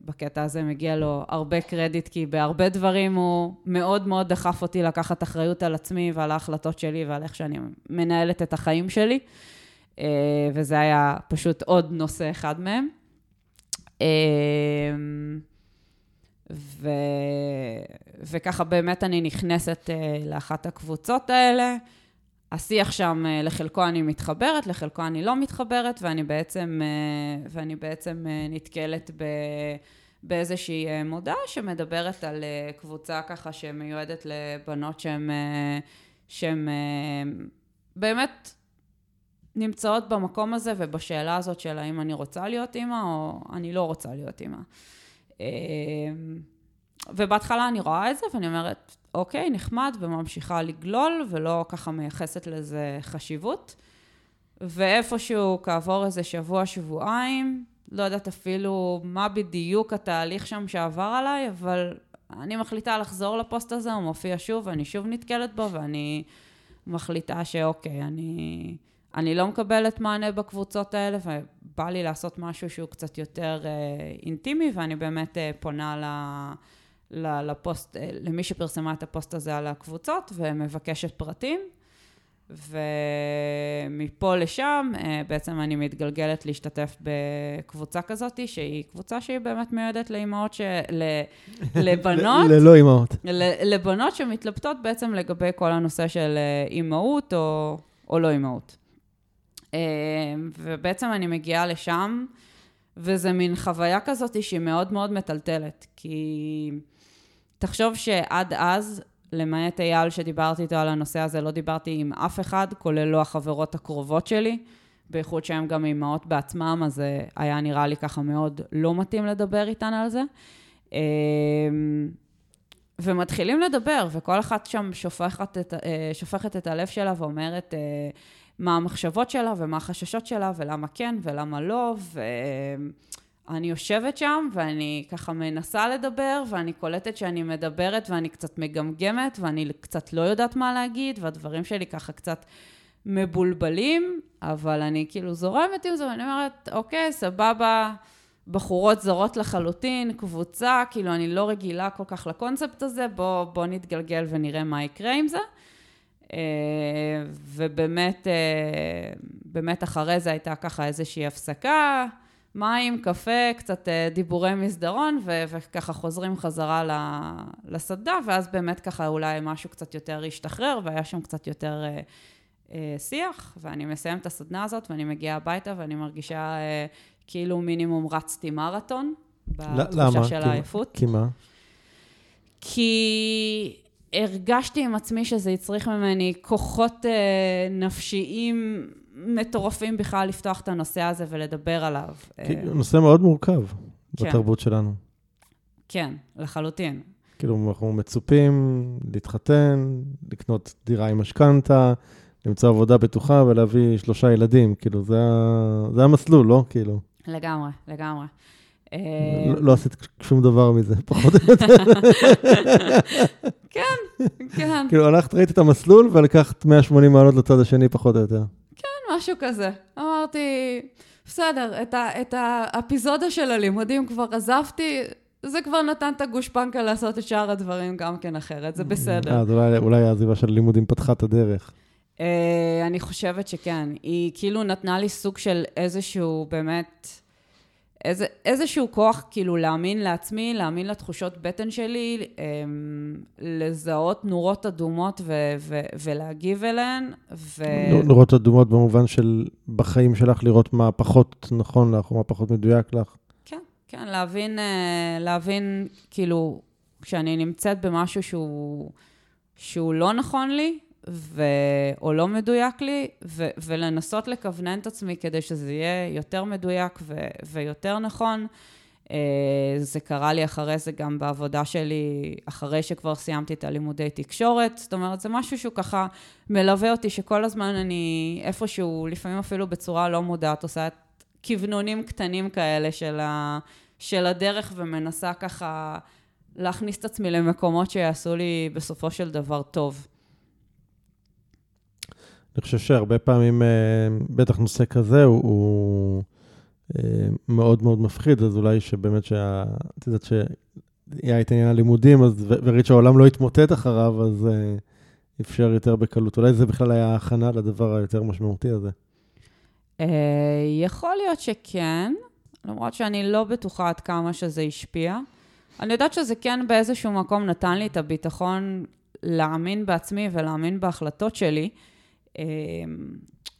בקטע הזה מגיע לו הרבה קרדיט, כי בהרבה דברים הוא מאוד מאוד דחף אותי לקחת אחריות על עצמי ועל ההחלטות שלי ועל איך שאני מנהלת את החיים שלי, uh, וזה היה פשוט עוד נושא אחד מהם. uh, ו... וככה באמת אני נכנסת uh, לאחת הקבוצות האלה, השיח שם, לחלקו אני מתחברת, לחלקו אני לא מתחברת, ואני בעצם, ואני בעצם נתקלת באיזושהי מודעה שמדברת על קבוצה ככה שמיועדת לבנות שהן, שהן באמת נמצאות במקום הזה, ובשאלה הזאת של האם אני רוצה להיות אמא או אני לא רוצה להיות אמא. ובהתחלה אני רואה את זה ואני אומרת, אוקיי, נחמד, וממשיכה לגלול, ולא ככה מייחסת לזה חשיבות. ואיפשהו כעבור איזה שבוע, שבועיים, לא יודעת אפילו מה בדיוק התהליך שם שעבר עליי, אבל אני מחליטה לחזור לפוסט הזה, הוא מופיע שוב, ואני שוב נתקלת בו, ואני מחליטה שאוקיי, אני, אני לא מקבלת מענה בקבוצות האלה, ובא לי לעשות משהו שהוא קצת יותר אה, אינטימי, ואני באמת אה, פונה ל... לפוסט, למי שפרסמה את הפוסט הזה על הקבוצות, ומבקשת פרטים, ומפה לשם בעצם אני מתגלגלת להשתתף בקבוצה כזאת, שהיא קבוצה שהיא באמת מיועדת לאימהות, לבנות, ללא אימהות, לבנות שמתלבטות בעצם לגבי כל הנושא של אימהות או, או לא אימהות. ובעצם אני מגיעה לשם, וזה מין חוויה כזאת שהיא מאוד מאוד מטלטלת, כי... תחשוב שעד אז, למעט אייל שדיברתי איתו על הנושא הזה, לא דיברתי עם אף אחד, כולל לא החברות הקרובות שלי, בייחוד שהן גם אימהות בעצמם, אז זה היה נראה לי ככה מאוד לא מתאים לדבר איתן על זה. ומתחילים לדבר, וכל אחת שם שופכת את, שופכת את הלב שלה ואומרת מה המחשבות שלה ומה החששות שלה, ולמה כן ולמה לא, ו... אני יושבת שם, ואני ככה מנסה לדבר, ואני קולטת שאני מדברת, ואני קצת מגמגמת, ואני קצת לא יודעת מה להגיד, והדברים שלי ככה קצת מבולבלים, אבל אני כאילו זורמת עם זה, ואני אומרת, אוקיי, סבבה, בחורות זרות לחלוטין, קבוצה, כאילו אני לא רגילה כל כך לקונספט הזה, בוא, בוא נתגלגל ונראה מה יקרה עם זה. ובאמת, באמת אחרי זה הייתה ככה איזושהי הפסקה, מים, קפה, קצת דיבורי מסדרון, ו- וככה חוזרים חזרה ל- לסדה, ואז באמת ככה אולי משהו קצת יותר השתחרר, והיה שם קצת יותר אה, אה, שיח, ואני מסיים את הסדנה הזאת, ואני מגיעה הביתה, ואני מרגישה אה, כאילו מינימום רצתי מרתון, בתחושה של העייפות. כי מה? כי הרגשתי עם עצמי שזה יצריך ממני כוחות אה, נפשיים, מטורפים בכלל לפתוח את הנושא הזה ולדבר עליו. נושא מאוד מורכב בתרבות שלנו. כן, לחלוטין. כאילו אנחנו מצופים להתחתן, לקנות דירה עם משכנתה, למצוא עבודה בטוחה ולהביא שלושה ילדים. כאילו זה המסלול, לא? כאילו. לגמרי, לגמרי. לא עשית שום דבר מזה, פחות או יותר. כן, כן. כאילו הלכת, ראית את המסלול ולקחת מאה ושמונים מעלות לצד השני פחות או יותר. משהו כזה. אמרתי, בסדר, את, ה, את האפיזודה של הלימודים כבר עזבתי, זה כבר נתן את הגושפנקה לעשות את שאר הדברים גם כן אחרת, זה בסדר. אז אולי, אולי העזיבה של הלימודים פתחה את הדרך. אה, אני חושבת שכן. היא כאילו נתנה לי סוג של איזשהו באמת, איזה, איזשהו כוח כאילו להאמין לעצמי, להאמין לתחושות בטן שלי, אה, לזהות נורות אדומות ו- ו- ולהגיב אליהן. ו... נורות אדומות במובן של בחיים שלך לראות מה פחות נכון לך או מה פחות מדויק לך. כן, כן, להבין, להבין כאילו כשאני נמצאת במשהו שהוא, שהוא לא נכון לי, ו... או לא מדויק לי, ו... ולנסות לכוונן את עצמי כדי שזה יהיה יותר מדויק ו... ויותר נכון. זה קרה לי אחרי זה גם בעבודה שלי, אחרי שכבר סיימתי את הלימודי תקשורת. זאת אומרת, זה משהו שהוא ככה מלווה אותי, שכל הזמן אני איפשהו, לפעמים אפילו בצורה לא מודעת, עושה את כיוונונים קטנים כאלה של, ה... של הדרך, ומנסה ככה להכניס את עצמי למקומות שיעשו לי בסופו של דבר טוב. אני חושב שהרבה פעמים, בטח נושא כזה, הוא, הוא מאוד מאוד מפחיד, אז אולי שבאמת, שה, את יודעת שהיא הייתה עניין הלימודים, אז, וראית שהעולם לא התמוטט אחריו, אז אפשר יותר בקלות. אולי זה בכלל היה ההכנה לדבר היותר משמעותי הזה. יכול להיות שכן, למרות שאני לא בטוחה עד כמה שזה השפיע. אני יודעת שזה כן באיזשהו מקום נתן לי את הביטחון להאמין בעצמי ולהאמין בהחלטות שלי,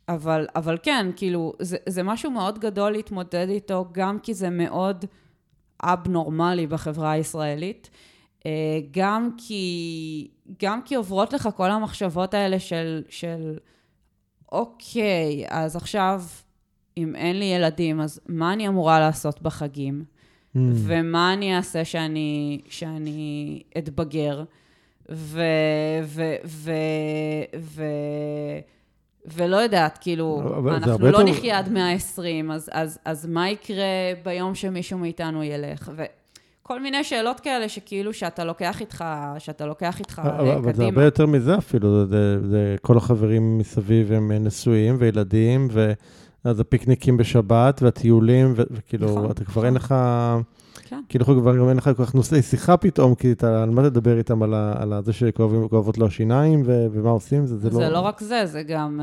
אבל, אבל כן, כאילו, זה, זה משהו מאוד גדול להתמודד איתו, גם כי זה מאוד אבנורמלי בחברה הישראלית, גם כי, גם כי עוברות לך כל המחשבות האלה של, של, אוקיי, אז עכשיו, אם אין לי ילדים, אז מה אני אמורה לעשות בחגים? Mm. ומה אני אעשה שאני, שאני אתבגר? ו... ו... ו... ו... ולא יודעת, כאילו, אנחנו לא נחיה עד מאה ועשרים, אז מה יקרה ביום שמישהו מאיתנו ילך? וכל מיני שאלות כאלה שכאילו שאתה לוקח איתך, שאתה לוקח איתך קדימה. אבל זה הרבה יותר מזה אפילו, כל החברים מסביב הם נשואים וילדים, ואז הפיקניקים בשבת והטיולים, וכאילו, אתה כבר אין לך... כאילו כבר אין לך כל כך נושאי שיחה פתאום, כי אתה על מה תדבר איתם על זה שכואבות לו השיניים ומה עושים, זה לא... זה לא רק זה, זה גם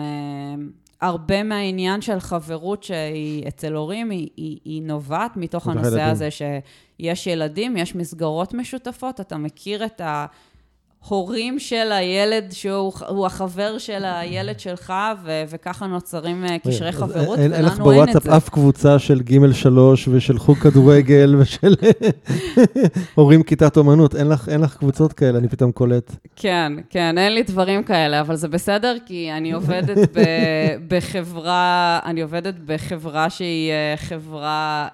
הרבה מהעניין של חברות שהיא אצל הורים, היא נובעת מתוך הנושא הזה שיש ילדים, יש מסגרות משותפות, אתה מכיר את ה... הורים של הילד, שהוא החבר של הילד שלך, וככה נוצרים קשרי חברות, ולנו אין את זה. אין לך בוואטסאפ אף קבוצה של ג' שלוש, ושל חוג כדורגל, ושל הורים כיתת אומנות, אין לך קבוצות כאלה, אני פתאום קולט. כן, כן, אין לי דברים כאלה, אבל זה בסדר, כי אני עובדת בחברה, אני עובדת בחברה שהיא חברה,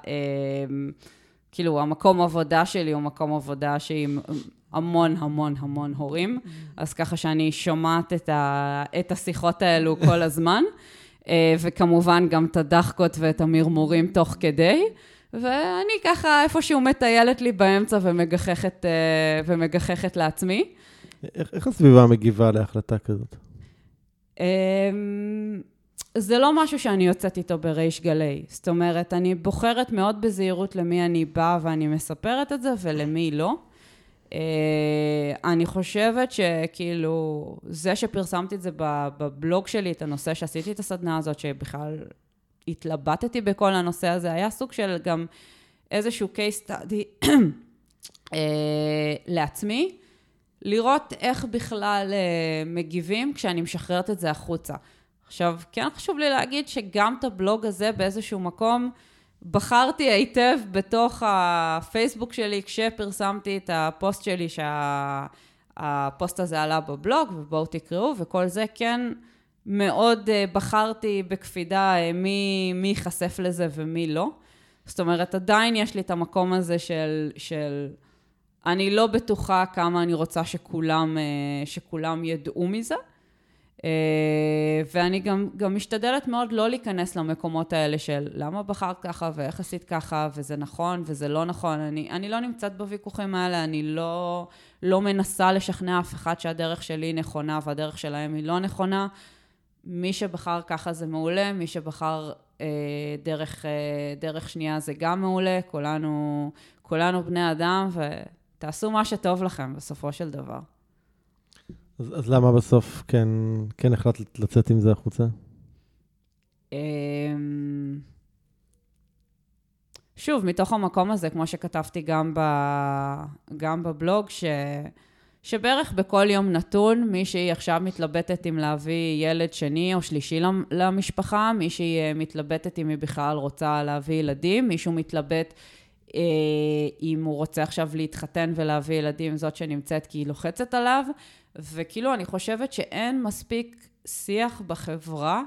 כאילו, המקום עבודה שלי הוא מקום עבודה שהיא... המון, המון, המון הורים. אז ככה שאני שומעת את, ה, את השיחות האלו כל הזמן, וכמובן גם את הדחקות ואת המרמורים תוך כדי, ואני ככה איפשהו מטיילת לי באמצע ומגחכת, ומגחכת לעצמי. איך הסביבה מגיבה להחלטה כזאת? זה לא משהו שאני יוצאת איתו בריש גלי. זאת אומרת, אני בוחרת מאוד בזהירות למי אני באה ואני מספרת את זה ולמי לא. אני חושבת שכאילו, זה שפרסמתי את זה בבלוג שלי, את הנושא שעשיתי את הסדנה הזאת, שבכלל התלבטתי בכל הנושא הזה, היה סוג של גם איזשהו case study לעצמי, לראות איך בכלל מגיבים כשאני משחררת את זה החוצה. עכשיו, כן חשוב לי להגיד שגם את הבלוג הזה באיזשהו מקום, בחרתי היטב בתוך הפייסבוק שלי, כשפרסמתי את הפוסט שלי, שהפוסט הזה עלה בבלוג, ובואו תקראו, וכל זה כן מאוד בחרתי בקפידה מי, מי חשף לזה ומי לא. זאת אומרת, עדיין יש לי את המקום הזה של, של אני לא בטוחה כמה אני רוצה שכולם, שכולם ידעו מזה. ואני גם, גם משתדלת מאוד לא להיכנס למקומות האלה של למה בחרת ככה ואיך עשית ככה וזה נכון וזה לא נכון. אני, אני לא נמצאת בוויכוחים האלה, אני לא, לא מנסה לשכנע אף אחד שהדרך שלי נכונה והדרך שלהם היא לא נכונה. מי שבחר ככה זה מעולה, מי שבחר אה, דרך, אה, דרך שנייה זה גם מעולה, כולנו, כולנו בני אדם ותעשו מה שטוב לכם בסופו של דבר. אז, אז למה בסוף כן, כן החלטת לצאת עם זה החוצה? שוב, מתוך המקום הזה, כמו שכתבתי גם, ב, גם בבלוג, ש, שבערך בכל יום נתון, מישהי עכשיו מתלבטת אם להביא ילד שני או שלישי למשפחה, מישהי מתלבטת אם היא בכלל רוצה להביא ילדים, מישהו מתלבט אם הוא רוצה עכשיו להתחתן ולהביא ילדים, זאת שנמצאת כי היא לוחצת עליו, וכאילו אני חושבת שאין מספיק שיח בחברה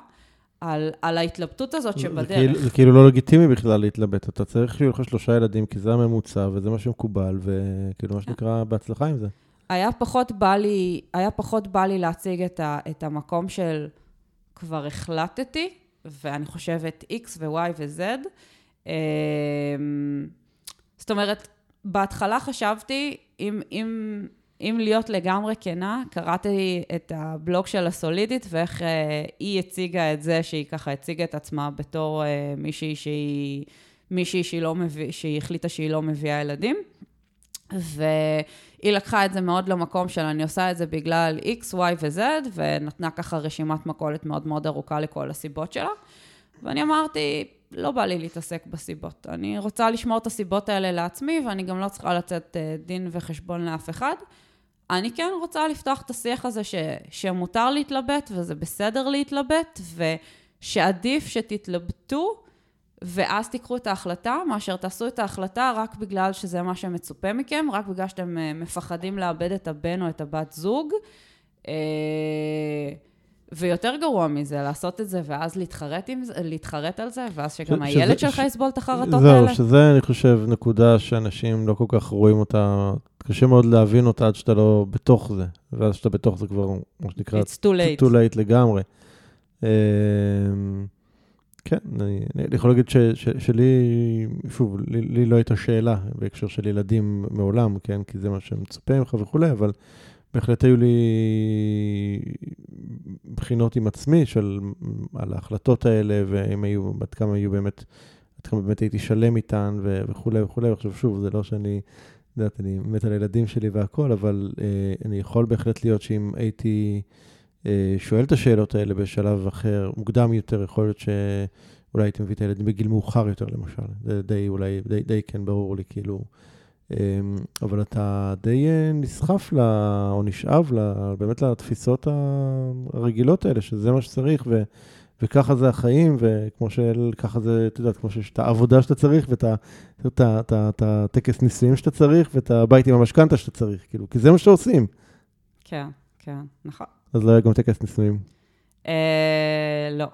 על, על ההתלבטות הזאת שבדרך. זה כאילו, זה כאילו לא לגיטימי בכלל להתלבט. אתה צריך שיהיו לך שלושה ילדים, כי זה הממוצע, וזה מה שמקובל, וכאילו מה שנקרא בהצלחה עם זה. היה פחות בא לי, היה פחות בא לי להציג את, ה, את המקום של כבר החלטתי, ואני חושבת X ו-Y ו-Z. זאת אומרת, בהתחלה חשבתי, אם... אם אם להיות לגמרי כנה, קראתי את הבלוג של הסולידית, ואיך אה, היא הציגה את זה, שהיא ככה הציגה את עצמה בתור אה, מישהי, שהיא, מישהי שהיא, לא מביא, שהיא החליטה שהיא לא מביאה ילדים, והיא לקחה את זה מאוד למקום של אני עושה את זה בגלל X, Y ו-Z, ונתנה ככה רשימת מכולת מאוד מאוד ארוכה לכל הסיבות שלה, ואני אמרתי, לא בא לי להתעסק בסיבות, אני רוצה לשמור את הסיבות האלה לעצמי, ואני גם לא צריכה לצאת אה, דין וחשבון לאף אחד, אני כן רוצה לפתוח את השיח הזה ש, שמותר להתלבט, וזה בסדר להתלבט, ושעדיף שתתלבטו, ואז תקחו את ההחלטה, מאשר תעשו את ההחלטה רק בגלל שזה מה שמצופה מכם, רק בגלל שאתם מפחדים לאבד את הבן או את הבת זוג, ויותר גרוע מזה, לעשות את זה, ואז להתחרט, עם, להתחרט על זה, ואז שגם ש, הילד שלך יסבול את החרטות האלה. זהו, שזה אני חושב נקודה שאנשים לא כל כך רואים אותה, קשה מאוד להבין אותה עד שאתה לא בתוך זה, ואז שאתה בתוך זה כבר, מה שנקרא, It's too late. too late לגמרי. כן, אני, אני יכול להגיד ש, ש, שלי, שוב, לי, לי לא הייתה שאלה בהקשר של ילדים מעולם, כן, כי זה מה שהם צופים לך וכו', אבל בהחלט היו לי בחינות עם עצמי של, על ההחלטות האלה, ואם היו, עד כמה היו באמת, עד כמה באמת הייתי שלם איתן וכו' וכו'. עכשיו שוב, זה לא שאני, יודעת, אני מת על הילדים שלי והכל, אבל אה, אני יכול בהחלט להיות שאם הייתי אה, שואל את השאלות האלה בשלב אחר, מוקדם יותר, יכול להיות שאולי הייתי מביא את הילדים בגיל מאוחר יותר למשל. זה די, אולי, די, די כן ברור לי כאילו, אבל אתה די נסחף לה, או נשאב לה, באמת לתפיסות הרגילות האלה, שזה מה שצריך, ו, וככה זה החיים, וכמו של, ככה זה, אתה יודעת, כמו שיש את העבודה שאתה צריך, ואת הטקס נישואים שאתה צריך, ואת הבית עם המשכנתה שאתה צריך, כאילו, כי זה מה שעושים. כן, כן, נכון. אז לא היה גם טקס נישואים. אה, לא.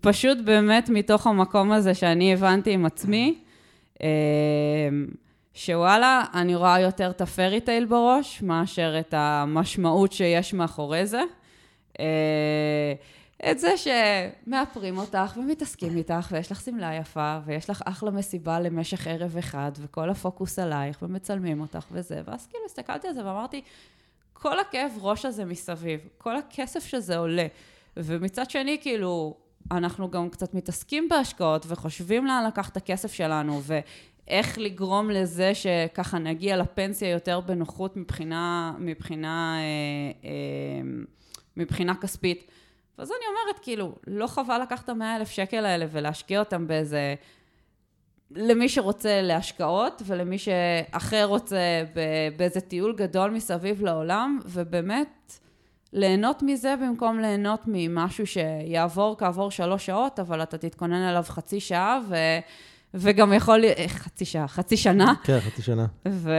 פשוט באמת מתוך המקום הזה שאני הבנתי עם עצמי, שוואלה, אני רואה יותר את הפרי טייל בראש, מאשר את המשמעות שיש מאחורי זה. את זה שמאפרים אותך ומתעסקים איתך, ויש לך סמלה יפה, ויש לך אחלה מסיבה למשך ערב אחד, וכל הפוקוס עלייך, ומצלמים אותך וזה. ואז כאילו הסתכלתי על זה ואמרתי, כל הכאב ראש הזה מסביב, כל הכסף שזה עולה. ומצד שני, כאילו, אנחנו גם קצת מתעסקים בהשקעות, וחושבים לאן לקחת את הכסף שלנו, ואיך לגרום לזה שככה נגיע לפנסיה יותר בנוחות מבחינה, מבחינה, אה, אה, מבחינה כספית. אז אני אומרת, כאילו, לא חבל לקחת מאה אלף שקל האלה ולהשקיע אותם באיזה, למי שרוצה להשקעות, ולמי שאחר רוצה באיזה טיול גדול מסביב לעולם, ובאמת ליהנות מזה במקום ליהנות ממשהו שיעבור כעבור שלוש שעות, אבל אתה תתכונן עליו חצי שעה, ו... וגם יכול... חצי שעה, חצי שנה. כן, חצי שנה. ו...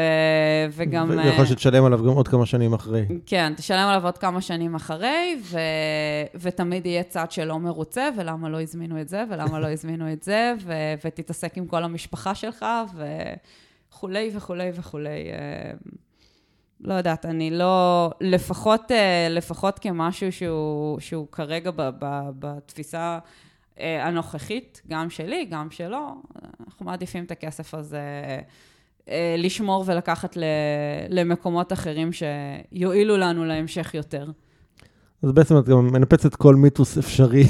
וגם... ויכול שתשלם עליו גם עוד כמה שנים אחרי. כן, תשלם עליו עוד כמה שנים אחרי, ו... ותמיד יהיה צד שלא מרוצה, ולמה לא הזמינו את זה, ולמה לא הזמינו את זה, ו... ותתעסק עם כל המשפחה שלך, וכולי וכולי וכולי. לא יודעת, אני לא... לפחות, לפחות כמשהו שהוא, שהוא כרגע ב... ב... בתפיסה... הנוכחית, גם שלי, גם שלו, אנחנו מעדיפים את הכסף הזה לשמור ולקחת למקומות אחרים שיועילו לנו להמשך יותר. אז בעצם את גם מנפצת כל מיתוס אפשרי.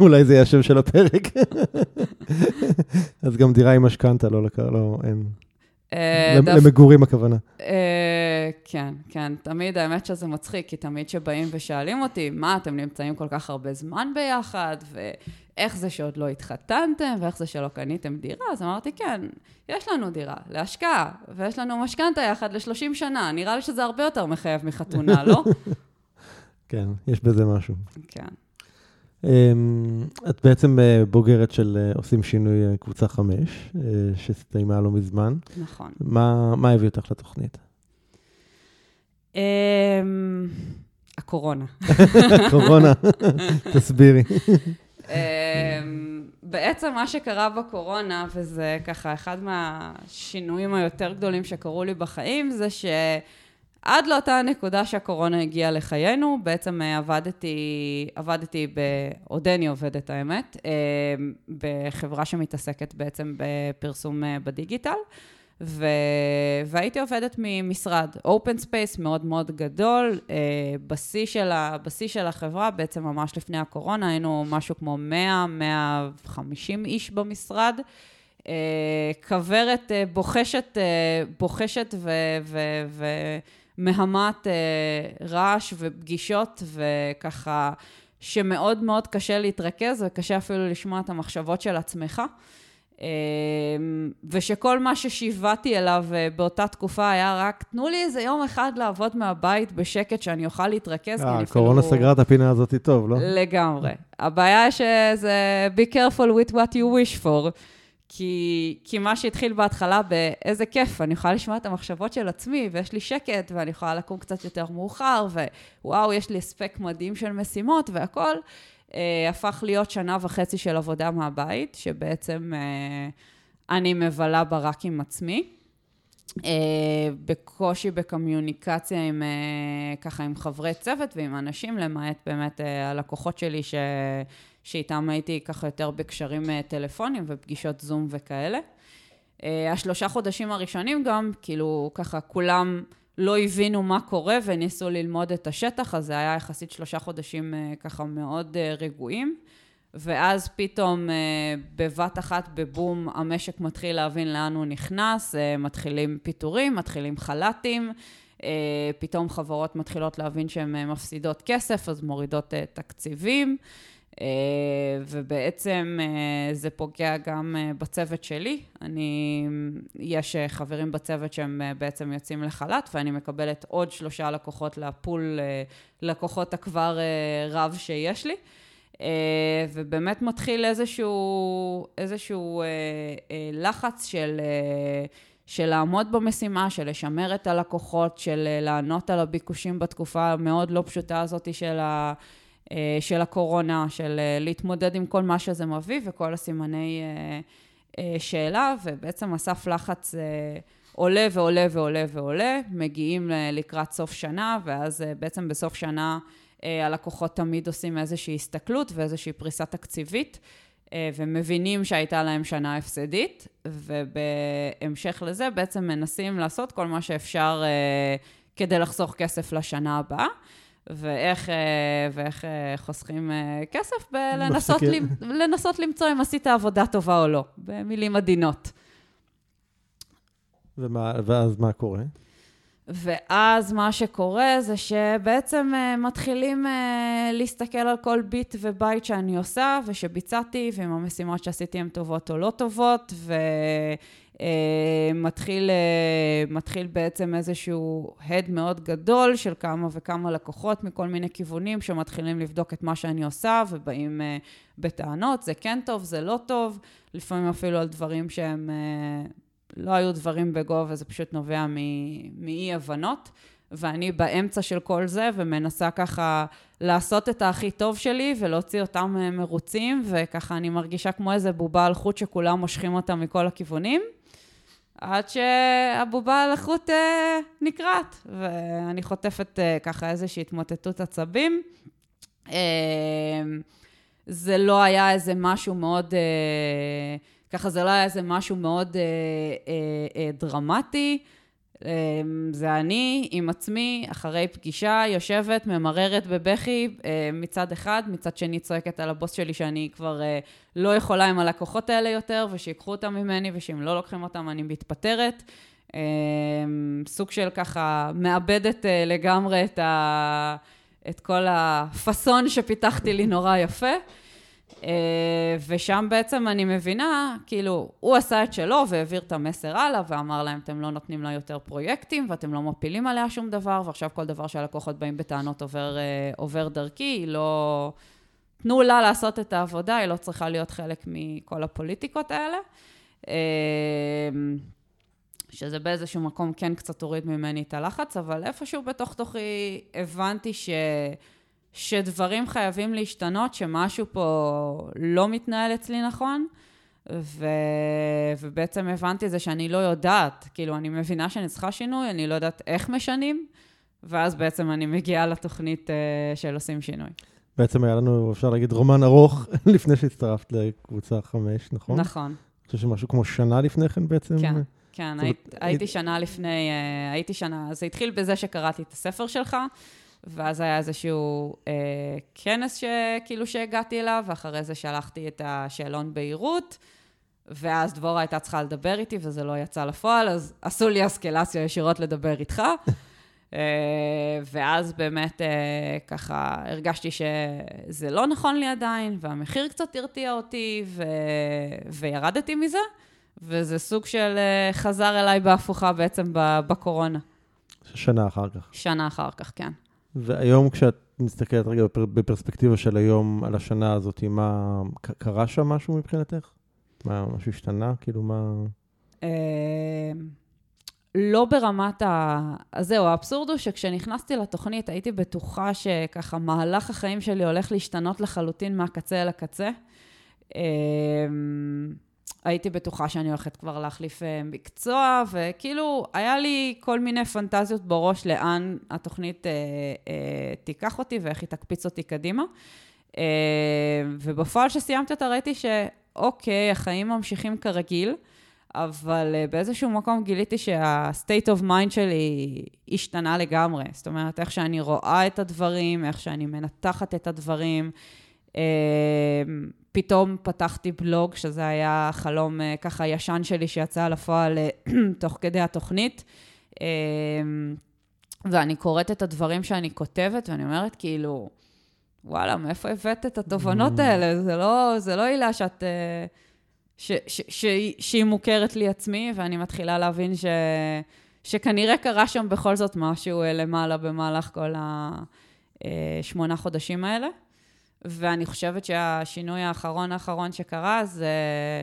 אולי זה יהיה השם של הפרק. אז גם דירה עם משכנתה, לא, לא, אין... למגורים הכוונה. כן, כן. תמיד האמת שזה מצחיק, כי תמיד שבאים ושאלים אותי, מה, אתם נמצאים כל כך הרבה זמן ביחד, ואיך זה שעוד לא התחתנתם, ואיך זה שלא קניתם דירה? אז אמרתי, כן, יש לנו דירה להשקעה, ויש לנו משכנתה יחד ל-שלושים שנה. נראה לי שזה הרבה יותר מחייב מחתונה, לא? כן, יש בזה משהו. כן. את בעצם בוגרת של עושים שינוי קבוצה חמש, שסתיימה לא מזמן. נכון. מה הביא אותך לתוכנית? הקורונה. הקורונה, תסבירי. בעצם מה שקרה בקורונה, וזה ככה אחד מהשינויים היותר גדולים שקרו לי בחיים, זה שעד לאותה נקודה שהקורונה הגיעה לחיינו, בעצם עבדתי, עבדתי בעודני עובדת האמת, בחברה שמתעסקת בעצם בפרסום בדיגיטל, והייתי עובדת ממשרד, אופן ספייס מאוד מאוד גדול, בשיא של החברה, בעצם ממש לפני הקורונה, היינו משהו כמו מאה עד מאה וחמישים איש במשרד, כברת בוחשת, בוחשת ומהמת רעש ופגישות, וככה שמאוד מאוד קשה להתרכז, וקשה אפילו לשמוע את המחשבות של עצמך, ושכל מה ששיבעתי אליו באותה תקופה היה רק, תנו לי איזה יום אחד לעבוד מהבית בשקט שאני אוכל להתרכז. הקורונה סגרה את הפינה הזאת טוב, לא? לגמרי. הבעיה שזה be careful with what you wish for, כי, כי מה שהתחיל בהתחלה באיזה כיף, אני יכולה לשמוע את המחשבות של עצמי, ויש לי שקט, ואני יכולה לקום קצת יותר מאוחר, ווואו, יש לי ספק מדהים של משימות והכל, הפך להיות שנה וחצי של עבודה מהבית, שבעצם אני מבלה בה רק עם עצמי, בקושי בקומיוניקציה עם, ככה, עם חברי צוות ועם אנשים, למעט באמת הלקוחות שלי ש... שאיתם הייתי ככה יותר בקשרים טלפונים ופגישות זום וכאלה. השלושה חודשים הראשונים גם, כאילו ככה כולם... לא הבינו מה קורה וניסו ללמוד את השטח, אז זה היה יחסית שלושה חודשים ככה מאוד רגועים, ואז פתאום בבת אחת בבום המשק מתחיל להבין לאן הוא נכנס, מתחילים פיטורים, מתחילים חלטים, פתאום חברות מתחילות להבין שהן מפסידות כסף, אז מורידות תקציבים, ובעצם זה פוגע גם בצוות שלי. אני, יש חברים בצוות שהם בעצם יוצאים לחל"ת, ואני מקבלת עוד שלושה לקוחות לפול לקוחות הכבר רב שיש לי. ובאמת מתחיל איזשהו, איזשהו לחץ של, של לעמוד במשימה, של לשמר את הלקוחות, של לענות על הביקושים בתקופה המאוד לא פשוטה הזאת של ה... של הקורונה, של להתמודד עם כל מה שזה מביא, וכל הסימני שאלה, ובעצם אסף לחץ עולה ועולה ועולה ועולה, מגיעים לקראת סוף שנה, ואז בעצם בסוף שנה הלקוחות תמיד עושים איזושהי הסתכלות ואיזושהי פריסה תקציבית, ומבינים שהייתה להם שנה הפסדית, ובהמשך לזה בעצם מנסים לעשות כל מה שאפשר כדי לחסוך כסף לשנה הבאה, ואיך, ואיך חוסכים כסף בלנסות לנסות למצוא אם עשית עבודה טובה או לא, במילים עדינות. ומה, ואז מה קורה? ואז מה שקורה זה שבעצם מתחילים להסתכל על כל ביט ובית שאני עושה, ושביצעתי, ועם המשימות שעשיתי הן טובות או לא טובות, ומתחיל מתחיל בעצם איזשהו הד מאוד גדול של כמה וכמה לקוחות מכל מיני כיוונים שמתחילים לבדוק את מה שאני עושה, ובאים בטענות, זה כן טוב, זה לא טוב, לפעמים אפילו על דברים שהם... לא היו דברים בגוב, וזה פשוט נובע מאי-הבנות, ואני באמצע של כל זה, ומנסה ככה לעשות את הכי טוב שלי, ולהוציא אותם מרוצים, וככה אני מרגישה כמו איזה בובה על חוט, שכולם מושכים אותה מכל הכיוונים, עד שהבובה על החוט אה, נקראת, ואני חוטפת אה, ככה איזושהי התמוטטות עצבים. אה, זה לא היה איזה משהו מאוד... אה, ככה זה לא היה איזה משהו מאוד אה, אה, אה, דרמטי, אה, זה אני עם עצמי, אחרי פגישה, יושבת, ממררת בבכי, אה, מצד אחד, מצד שני צועקת על הבוס שלי שאני כבר אה, לא יכולה עם הלקוחות האלה יותר, ושיקחו אותם ממני, ושאם לא לוקחים אותם אני מתפטרת, אה, סוג של ככה מאבדת אה, לגמרי את, ה, את כל הפסון שפיתחתי לי נורא יפה, ושם בעצם אני מבינה, כאילו, הוא עשה את שלו והעביר את המסר הלאה, ואמר להם, אתם לא נותנים לה יותר פרויקטים, ואתם לא מפילים עליה שום דבר, ועכשיו כל דבר שהלקוחות באים בטענות עובר, עובר דרכי, היא לא... תנו לה לעשות את העבודה, היא לא צריכה להיות חלק מכל הפוליטיקות האלה, שזה באיזשהו מקום כן קצת הוריד ממני את הלחץ, אבל איפשהו בתוך תוכי הבנתי ש... שדברים חייבים להשתנות, שמשהו פה לא מתנהל אצלי נכון, ו... ובעצם הבנתי זה שאני לא יודעת, כאילו אני מבינה שאני צריכה שינוי, אני לא יודעת איך משנים, ואז בעצם אני מגיעה לתוכנית uh, של עושים שינוי. בעצם היה לנו, אפשר להגיד, רומן ארוך, לפני שהצטרפת לקבוצה חמש, נכון? נכון. אני חושב שמשהו כמו שנה לפני כן בעצם? כן. כן, זאת... הייתי שנה לפני, uh, הייתי שנה, זה התחיל בזה שקראתי את הספר שלך, ואז היה איזשהו אה, כנס שכאילו שהגעתי אליו, ואחרי זה שלחתי את השאלון בהירות, ואז דבורה הייתה צריכה לדבר איתי, וזה לא יצא לפועל, אז עשו לי אסקלציה ישירות לדבר איתך. אה, ואז באמת אה, ככה הרגשתי שזה לא נכון לי עדיין, והמחיר קצת הרתיע אותי, ו... וירדתי מזה, וזה סוג של אה, חזר אליי בהפוכה בעצם בקורונה. שנה אחר כך. שנה אחר כך, כן. והיום כשאת מסתכלת רגע בפרספקטיבה של היום על השנה הזאת, מה, קרה שם משהו מבחינתך? מה, משהו השתנה? כאילו מה... לא ברמת ה... אז זהו, האבסורד הוא שכשנכנסתי לתוכנית הייתי בטוחה שככה מהלך החיים שלי הולך להשתנות לחלוטין מהקצה אל הקצה. הייתי בטוחה שאני הולכת כבר להחליף מקצוע, וכאילו היה לי כל מיני פנטזיות בראש לאן התוכנית אה, אה, תיקח אותי ואיך היא תקפיץ אותי קדימה. אה, ובפועל שסיימתי אותה ראיתי שאוקיי, החיים ממשיכים כרגיל, אבל אה, באיזשהו מקום גיליתי שה-state of mind שלי השתנה לגמרי. זאת אומרת, איך שאני רואה את הדברים, איך שאני מנתחת את הדברים, אה, פתאום פתחתי בלוג, שזה היה חלום ככה ישן שלי שיצא לפועל תוך כדי התוכנית, ואני קוראת את הדברים שאני כותבת, ואני אומרת כאילו, וואלה, מאיפה הבאת את התובנות האלה? זה לא, זה לא הילה שאת, ש, ש, ש, שהיא מוכרת לי עצמי, ואני מתחילה להבין ש, שכנראה קרה שם בכל זאת משהו למעלה במהלך כל השמונה חודשים האלה. ואני חושבת שהשינוי האחרון האחרון שקרה זה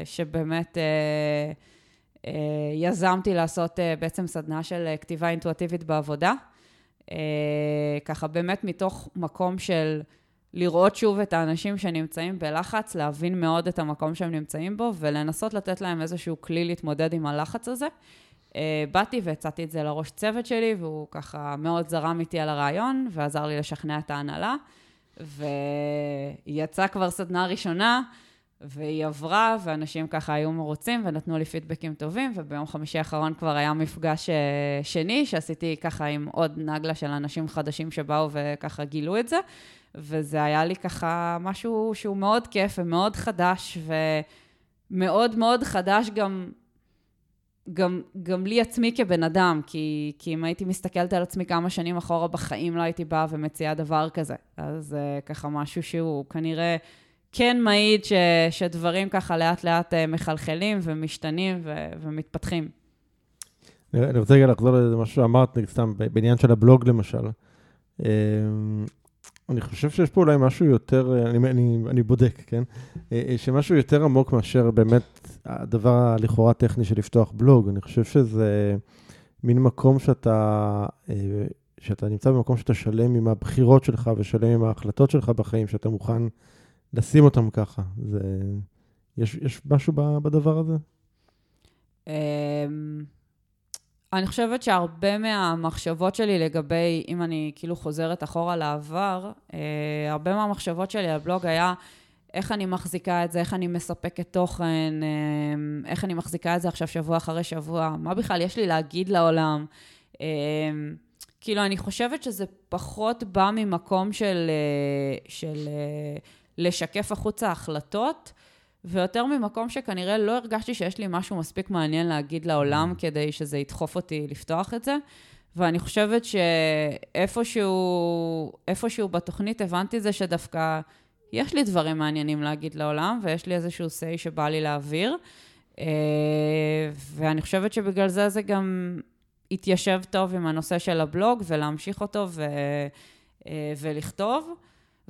שבאמת אה, אה, יזמתי לעשות אה, בעצם סדנה של אה, כתיבה אינטואיטיבית בעבודה. אה, ככה באמת מתוך מקום של לראות שוב את האנשים שנמצאים בלחץ, להבין מאוד את המקום שהם נמצאים בו ולנסות לתת להם איזשהו כלי להתמודד עם הלחץ הזה. באתי והצעתי את זה לראש צוות שלי, והוא ככה מאוד זרם איתי על הרעיון, ועזר לי לשכנע את ההנהלה, ויצאה כבר סדנה ראשונה, והיא עברה, ואנשים ככה היו מרוצים, ונתנו לי פידבקים טובים, וביום חמישי האחרון כבר היה מפגש שני, שעשיתי ככה עם עוד נגלה של אנשים חדשים שבאו וככה גילו את זה, וזה היה לי ככה משהו שהוא מאוד כיף ומאוד חדש, ומאוד מאוד חדש גם... גם, גם לי עצמי כבן אדם, כי, כי אם הייתי מסתכלת על עצמי כמה שנים אחורה בחיים לא הייתי באה ומציעה דבר כזה. אז uh, ככה משהו שהוא כנראה כן מעיד ש, שדברים ככה לאט לאט uh, מחלחלים ומשתנים ו, ומתפתחים. אני רוצה רגע לחזור למה שאמרת, סתם, בעניין של הבלוג למשל. אני חושב שיש פה אולי משהו יותר, אני, אני, אני בודק, כן? שמשהו יותר עמוק מאשר באמת הדבר לכאורה טכני של לפתוח בלוג. אני חושב שזה מין מקום שאתה, שאתה נמצא במקום שאתה שלם עם הבחירות שלך ושלם עם ההחלטות שלך בחיים, שאתה מוכן לשים אותם ככה. זה, יש, יש משהו בדבר הזה? אני חושבת שהרבה מהמחשבות שלי לגבי, אם אני כאילו חוזרת אחורה לעבר, הרבה מהמחשבות שלי על בלוג היה איך אני מחזיקה את זה, איך אני מספקת תוכן, איך אני מחזיקה את זה עכשיו שבוע אחרי שבוע, מה בכלל יש לי להגיד לעולם. כאילו אני חושבת שזה פחות בא ממקום של, של לשקף החוצה החלטות, ויותר ממקום שכנראה לא הרגשתי שיש לי משהו מספיק מעניין להגיד לעולם, כדי שזה ידחוף אותי לפתוח את זה. ואני חושבת שאיפשהו, איפשהו בתוכנית הבנתי זה שדווקא יש לי דברים מעניינים להגיד לעולם, ויש לי איזשהו סי שבא לי להעביר. ואני חושבת שבגלל זה זה גם התיישב טוב עם הנושא של הבלוג, ולהמשיך אותו ו... ולכתוב.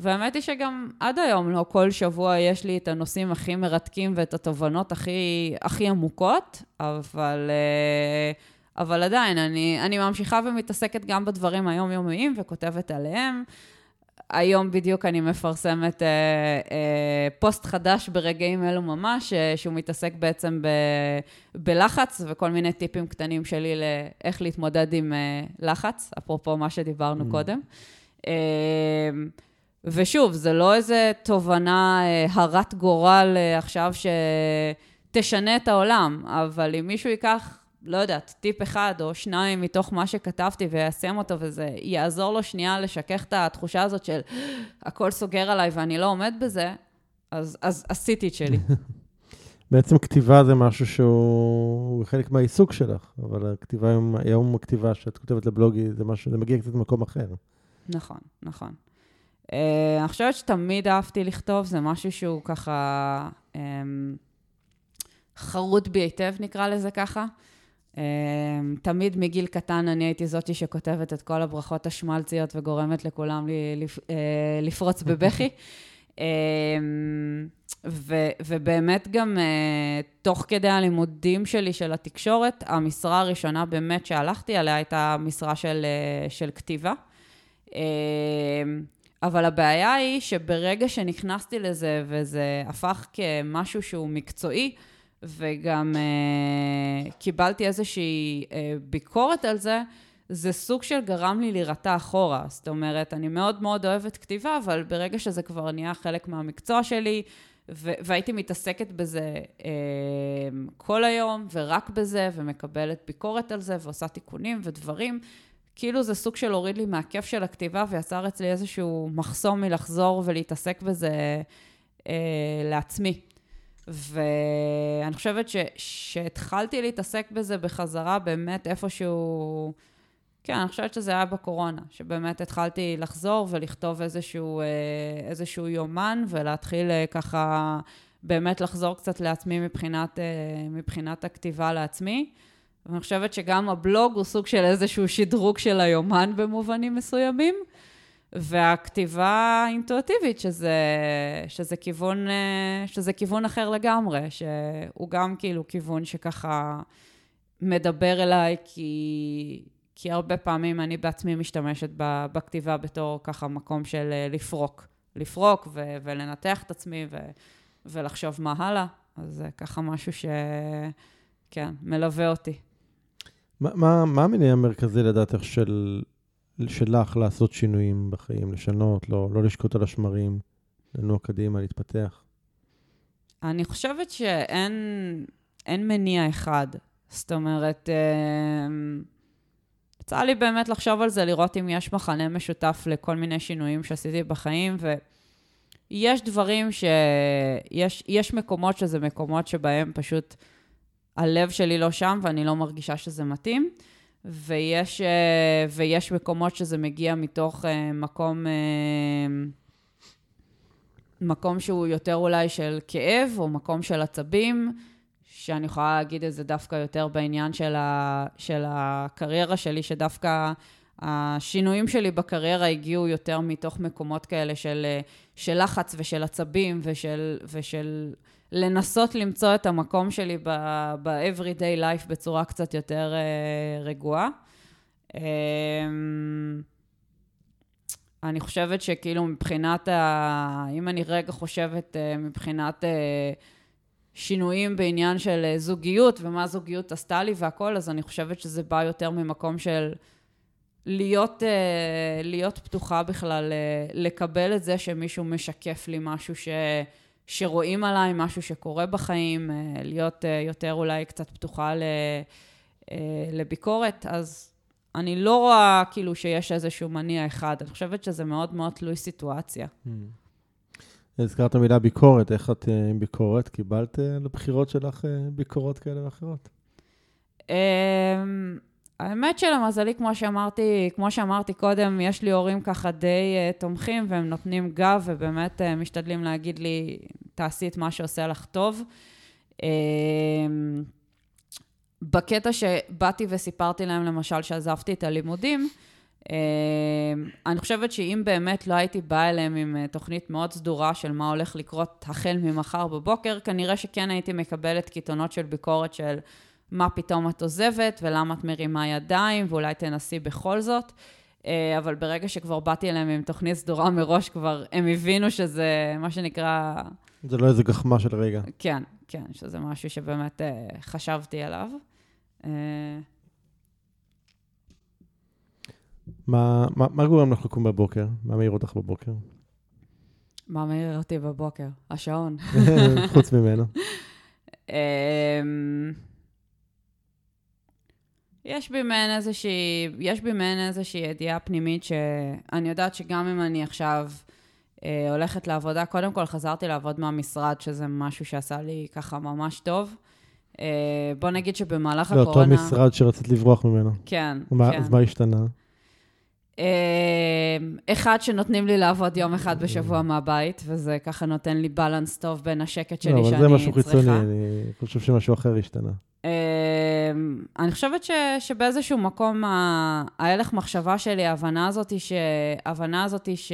והאמת היא שגם עד היום, לא כל שבוע יש לי את הנושאים הכי מרתקים ואת התובנות הכי, הכי עמוקות, אבל, אבל עדיין, אני, אני ממשיכה ומתעסקת גם בדברים היומיומיים וכותבת עליהם. היום בדיוק אני מפרסמת אה, אה, פוסט חדש ברגעים אלו ממש, אה, שהוא מתעסק בעצם ב, בלחץ, וכל מיני טיפים קטנים שלי לאיך להתמודד עם אה, לחץ, אפרופו מה שדיברנו mm. קודם. אה, ושוב, זה לא איזה תובנה הרת גורל עכשיו שתשנה את העולם, אבל אם מישהו ייקח, לא יודעת, טיפ אחד או שניים מתוך מה שכתבתי ויעשם אותו, וזה יעזור לו שנייה לשכח את התחושה הזאת של הכל סוגר עליי ואני לא עומד בזה, אז, אז עשיתי את שלי. בעצם כתיבה זה משהו שהוא חלק מהעיסוק שלך, אבל הכתיבה היום, היום הכתיבה שאת כותבת לבלוגי, זה, משהו, זה מגיע קצת למקום אחר. נכון, נכון. אני חושבת שתמיד אהבתי לכתוב, זה משהו שהוא ככה חרוט בי היטב, נקרא לזה ככה. תמיד מגיל קטן אני הייתי זאתי שכותבת את כל הברכות השמלציות וגורמת לכולם לפרוץ בבכי. ובאמת גם תוך כדי הלימודים שלי של התקשורת, המשרה הראשונה באמת שהלכתי עליה הייתה משרה של כתיבה. אבל הבעיה היא שברגע שנכנסתי לזה, וזה הפך כמשהו שהוא מקצועי, וגם uh, קיבלתי איזושהי uh, ביקורת על זה, זה סוג של גרם לי לרתע אחורה. זאת אומרת, אני מאוד מאוד אוהבת כתיבה, אבל ברגע שזה כבר נהיה חלק מהמקצוע שלי, ו- והייתי מתעסקת בזה uh, כל היום, ורק בזה, ומקבלת ביקורת על זה, ועושה תיקונים ודברים, כאילו זה סוג של הוריד לי מהכיף של הכתיבה, ויצר אצלי איזשהו מחסום מלחזור ולהתעסק בזה אה, לעצמי. ואני חושבת ש, שהתחלתי להתעסק בזה בחזרה באמת איפשהו... כן, אני חושבת שזה היה בקורונה, שבאמת התחלתי לחזור ולכתוב איזשהו, אה, איזשהו יומן, ולהתחיל אה, ככה באמת לחזור קצת לעצמי מבחינת, אה, מבחינת הכתיבה לעצמי. ואני חושבת שגם הבלוג הוא סוג של איזשהו שדרוג של היומן במובנים מסוימים, והכתיבה האינטואיטיבית, שזה, שזה כיוון, שזה כיוון אחר לגמרי, שהוא גם כאילו כיוון שככה מדבר אליי, כי, כי הרבה פעמים אני בעצמי משתמשת בכתיבה בתור ככה מקום של לפרוק, לפרוק ו, ולנתח את עצמי ו, ולחשוב מה הלאה. אז זה ככה משהו ש... כן, מלווה אותי. מה, מה המניע המרכזי לדעתך של, שלך לעשות שינויים בחיים, לשנות, לא, לא לשקוט על השמרים, לנוע קדימה, להתפתח? אני חושבת שאין, אין מניע אחד. זאת אומרת, יצא לי באמת לחשוב על זה, לראות אם יש מחנה משותף לכל מיני שינויים שעשיתי בחיים, ויש דברים ש... יש, יש מקומות שזה מקומות שבהם פשוט הלב שלי לא שם, ואני לא מרגישה שזה מתאים, ויש, ויש מקומות שזה מגיע מתוך מקום... מקום שהוא יותר אולי של כאב, או מקום של עצבים, שאני יכולה להגיד את זה דווקא יותר בעניין של, ה, של הקריירה שלי, שדווקא השינויים שלי בקריירה הגיעו יותר מתוך מקומות כאלה של, של לחץ ושל עצבים, ושל, ושל לנסות למצוא את המקום שלי ב-everyday life בצורה קצת יותר uh, רגועה. Uh, אני חושבת שכאילו מבחינת, ה... אם אני רגע חושבת מבחינת שינויים בעניין של זוגיות, ומה זוגיות עשתה לי והכל, אז אני חושבת שזה בא יותר ממקום של להיות, להיות פתוחה בכלל, לקבל את זה שמישהו משקף לי משהו ש... שרואים עליי, משהו שקורה בחיים, להיות יותר אולי קצת פתוחה לביקורת, אז... אני לא רואה כאילו שיש איזשהו מניע אחד. אני חושבת שזה מאוד מאוד תלוי סיטואציה. הזכרת המילה ביקורת. איך את עם ביקורת? קיבלת לבחירות שלך ביקורות כאלה ואחרות? האמת שלמזלי, כמו שאמרתי, כמו שאמרתי קודם, יש לי הורים ככה די תומכים, והם נותנים גב, ובאמת משתדלים להגיד לי, תעשי את מה שעושה לך טוב. בקטע שבאתי וסיפרתי להם, למשל, שעזבתי את הלימודים, אני חושבת שאם באמת לא הייתי באה אליהם עם תוכנית מאוד סדורה של מה הולך לקרות החל ממחר בבוקר, כנראה שכן הייתי מקבלת קיתונות של ביקורת של מה פתאום את עוזבת ולמה את מרימה ידיים ואולי תנסי בכל זאת. אבל ברגע שכבר באתי אליהם עם תוכנית סדורה מראש, כבר הם הבינו שזה מה שנקרא... זה לא איזה גחמה של רגע. כן, כן, שזה משהו שבאמת חשבתי עליו. מה, מה, מה גורם לך לקום בבוקר? מה מעיר אותך בבוקר? מה מעיר אותי בבוקר? השעון. חוץ ממנו. יש בי מעין איזושהי, יש בי מעין איזושהי ידיעה פנימית שאני יודעת שגם אם אני עכשיו הולכת לעבודה, קודם כל חזרתי לעבוד מהמשרד, שזה משהו שעשה לי ככה ממש טוב. בוא נגיד שבמהלך הקורונה... לא, אותו משרד שרצית לברוח ממנו. כן, כן. אז מה השתנה? אחד, שנותנים לי לעבוד יום אחד בשבוע מהבית, וזה ככה נותן לי בלנס טוב בין השקט שלי שאני צריכה. לא, אבל זה משהו חיצוני, אני חושב שמשהו אחר השתנה. אני חושבת ש, שבאיזשהו מקום ההלך מחשבה שלי, ההבנה הזאת היא ש... ההבנה הזאת היא ש...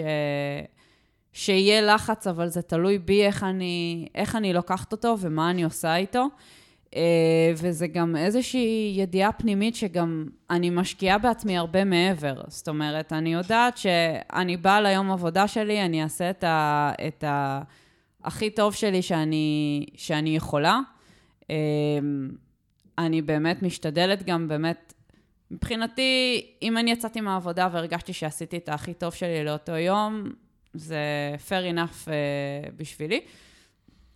שיהיה לחץ, אבל זה תלוי בי איך אני, איך אני לוקחת אותו ומה אני עושה איתו. וזה גם איזושהי ידיעה פנימית שגם אני משקיעה בעצמי הרבה מעבר. זאת אומרת, אני יודעת שאני באה ליום עבודה שלי, אני אעשה את ה, את ה, הכי טוב שלי שאני, שאני יכולה. אני באמת משתדלת גם באמת, מבחינתי, אם אני יצאתי מהעבודה והרגשתי שעשיתי את הכי טוב שלי לאותו יום, זה fair enough uh, בשבילי.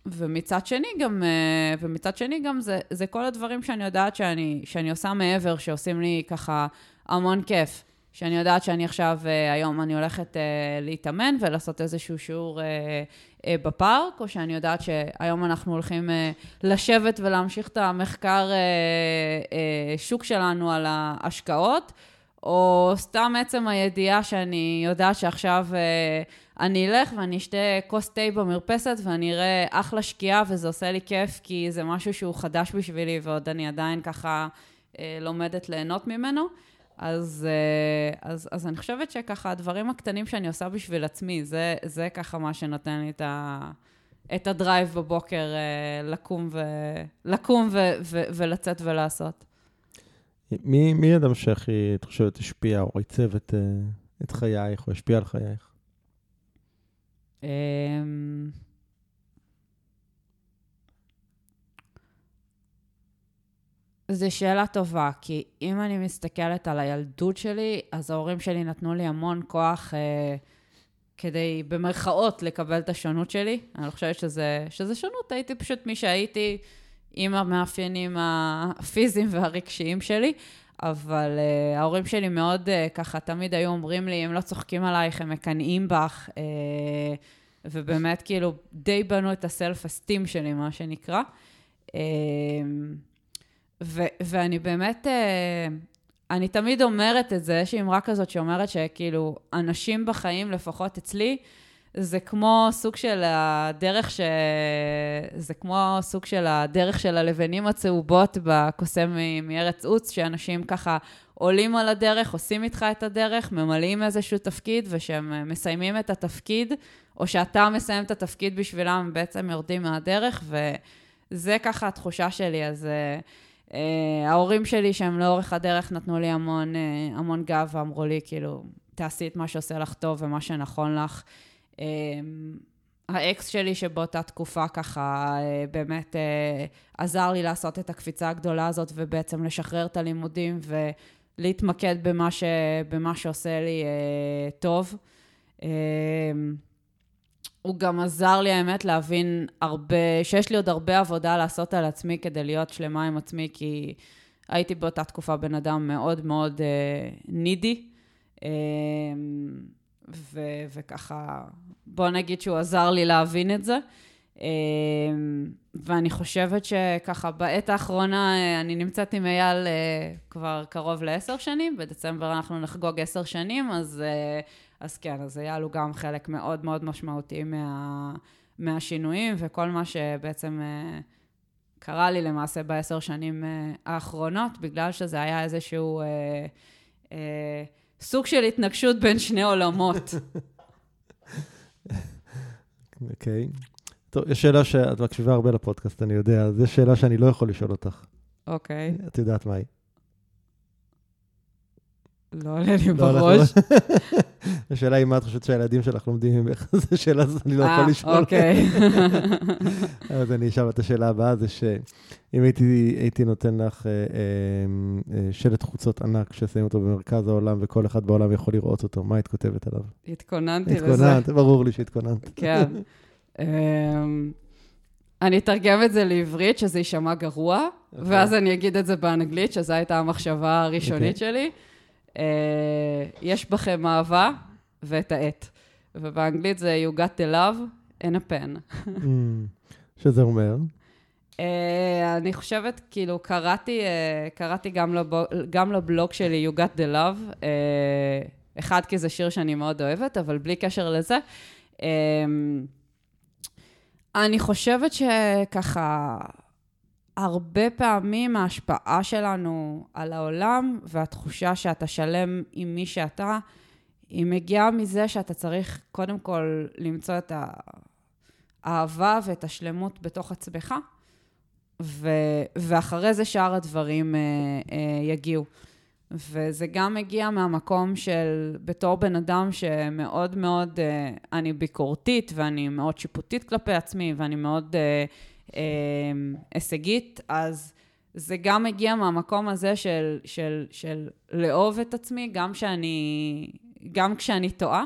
ומצד שני גם, uh, ומצד שני גם זה, זה כל הדברים שאני יודעת שאני, שאני עושה מעבר, שעושים לי ככה המון כיף. שאני יודעת שאני עכשיו, uh, היום אני הולכת uh, להתאמן ולעשות איזשהו שיעור uh, uh, בפארק, או שאני יודעת שהיום אנחנו הולכים uh, לשבת ולהמשיך את המחקר uh, uh, שוק שלנו על ההשקעות, או סתם עצם הידיעה שאני יודעת שעכשיו אני אלך ואני אשתה כוס תה במרפסת ואני אראה אחלה שקיעה וזה עושה לי כיף כי זה משהו שהוא חדש בשבילי ועוד אני עדיין ככה לומדת ליהנות ממנו. אז, אז, אז אני חושבת שככה הדברים הקטנים שאני עושה בשביל עצמי, זה, זה ככה מה שנותן לי את ה, את הדרייב בבוקר לקום ו, לקום ו, ו, ולצאת ולעשות. מי, מי אדם שהכי, את חושבת, השפיע או עיצב את, את חייך או השפיע על חייך? זו שאלה טובה, כי אם אני מסתכלת על הילדות שלי, אז ההורים שלי נתנו לי המון כוח אה, כדי במרכאות לקבל את השונות שלי. אני לא חושבת שזה, שזה שונות, הייתי פשוט מי שהייתי עם המאפיינים הפיזיים והרגשיים שלי, אבל uh, ההורים שלי מאוד uh, ככה תמיד היו אומרים לי, הם לא צוחקים עלייך, הם מקנאים בך, uh, ובאמת כאילו די בנו את הסלף אסטים שלי, מה שנקרא. Uh, ו- ואני באמת, uh, אני תמיד אומרת את זה, שהיא אמרה כזאת שאומרת שכאילו, אנשים בחיים, לפחות אצלי, זה כמו סוג של הדרך ש... זה כמו סוג של הדרך של הלבנים הצהובות בקוסם מארץ עוץ, שאנשים ככה עולים על הדרך, עושים איתך את הדרך, ממלאים איזשהו תפקיד, ושהם מסיימים את התפקיד, או שאתה מסיים את התפקיד בשבילם, בעצם יורדים מהדרך, וזה ככה התחושה שלי. אז uh, ההורים שלי שהם לאורך הדרך נתנו לי המון, uh, המון גב, ואמרו לי, כאילו, תעשי את מה שעושה לך טוב ומה שנכון לך. האקס שלי שבאותה תקופה ככה באמת עזר לי לעשות את הקפיצה הגדולה הזאת ובעצם לשחרר את הלימודים ולהתמקד במה ש... במה שעושה לי טוב. הוא גם עזר לי האמת להבין הרבה, שיש לי עוד הרבה עבודה לעשות על עצמי כדי להיות שלמה עם עצמי, כי הייתי באותה תקופה בן אדם מאוד מאוד נידי. ו- וככה, בוא נגיד שהוא עזר לי להבין את זה, ואני חושבת שככה בעת האחרונה אני נמצאת עם אייל כבר קרוב לעשר שנים, בדצמבר אנחנו נחגוג עשר שנים, אז, אז כן, אז אייל הוא גם חלק מאוד מאוד משמעותי מה, מהשינויים, וכל מה שבעצם קרה לי למעשה בעשר שנים האחרונות, בגלל שזה היה איזשהו... סוג של התנגשות בין שני עולמות. אוקיי. טוב, יש שאלה שאת מקשיבה הרבה לפודקאסט, אני יודע. זו שאלה שאני לא יכול לשאול אותך. אוקיי. את יודעת מה היא? לא עולה לי בראש. השאלה היא מה את חושבת שהילדים שלך לומדים ממך? זו שאלה הזאת אני לא יכול לשאול. אוקיי. אז אני אשאל את השאלה הבאה, זה שאם הייתי נותן לך שלט חוצות ענק ששמים אותו במרכז העולם וכל אחד בעולם יכול לראות אותו, מה היית כותבת עליו? התכוננתי לזה. התכוננת, ברור לי שהתכוננת. כן. אני אתרגם את זה לעברית, שזה יישמע גרוע, ואז אני אגיד את זה באנגלית, שזו הייתה המחשבה הראשונית שלי. יש בכם אהבה ואת העת. ובאנגלית זה you got the love and a pen. שזה אומר? אני חושבת, כאילו, קראתי, קראתי גם לבלוג שלי you got the love, אחד כי זה שיר שאני מאוד אוהבת, אבל בלי קשר לזה. אני חושבת שככה... הרבה פעמים ההשפעה שלנו על העולם והתחושה שאתה שלם עם מי שאתה, היא מגיעה מזה שאתה צריך קודם כל למצוא את האהבה ואת השלמות בתוך עצמך, ו- ואחרי זה שאר הדברים אה, אה, יגיעו. וזה גם מגיע מהמקום של בתור בן אדם שמאוד מאוד, אה, אני ביקורתית ואני מאוד שיפוטית כלפי עצמי ואני מאוד... אה, הישגית, אז זה גם הגיע מהמקום הזה של, של, של לאהוב את עצמי, גם שאני, גם כשאני טועה,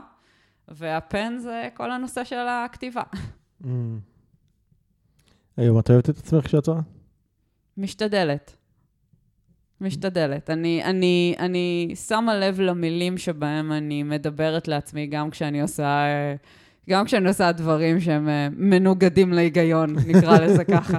והפן זה כל הנושא של הכתיבה. היום את אוהבת את עצמך כשאת טועה? משתדלת. משתדלת. אני, אני, אני שמה לב למילים שבהם אני מדברת לעצמי, גם כשאני עושה... גם כשאני עושה דברים שהם מנוגדים להיגיון, נקרא לזה ככה.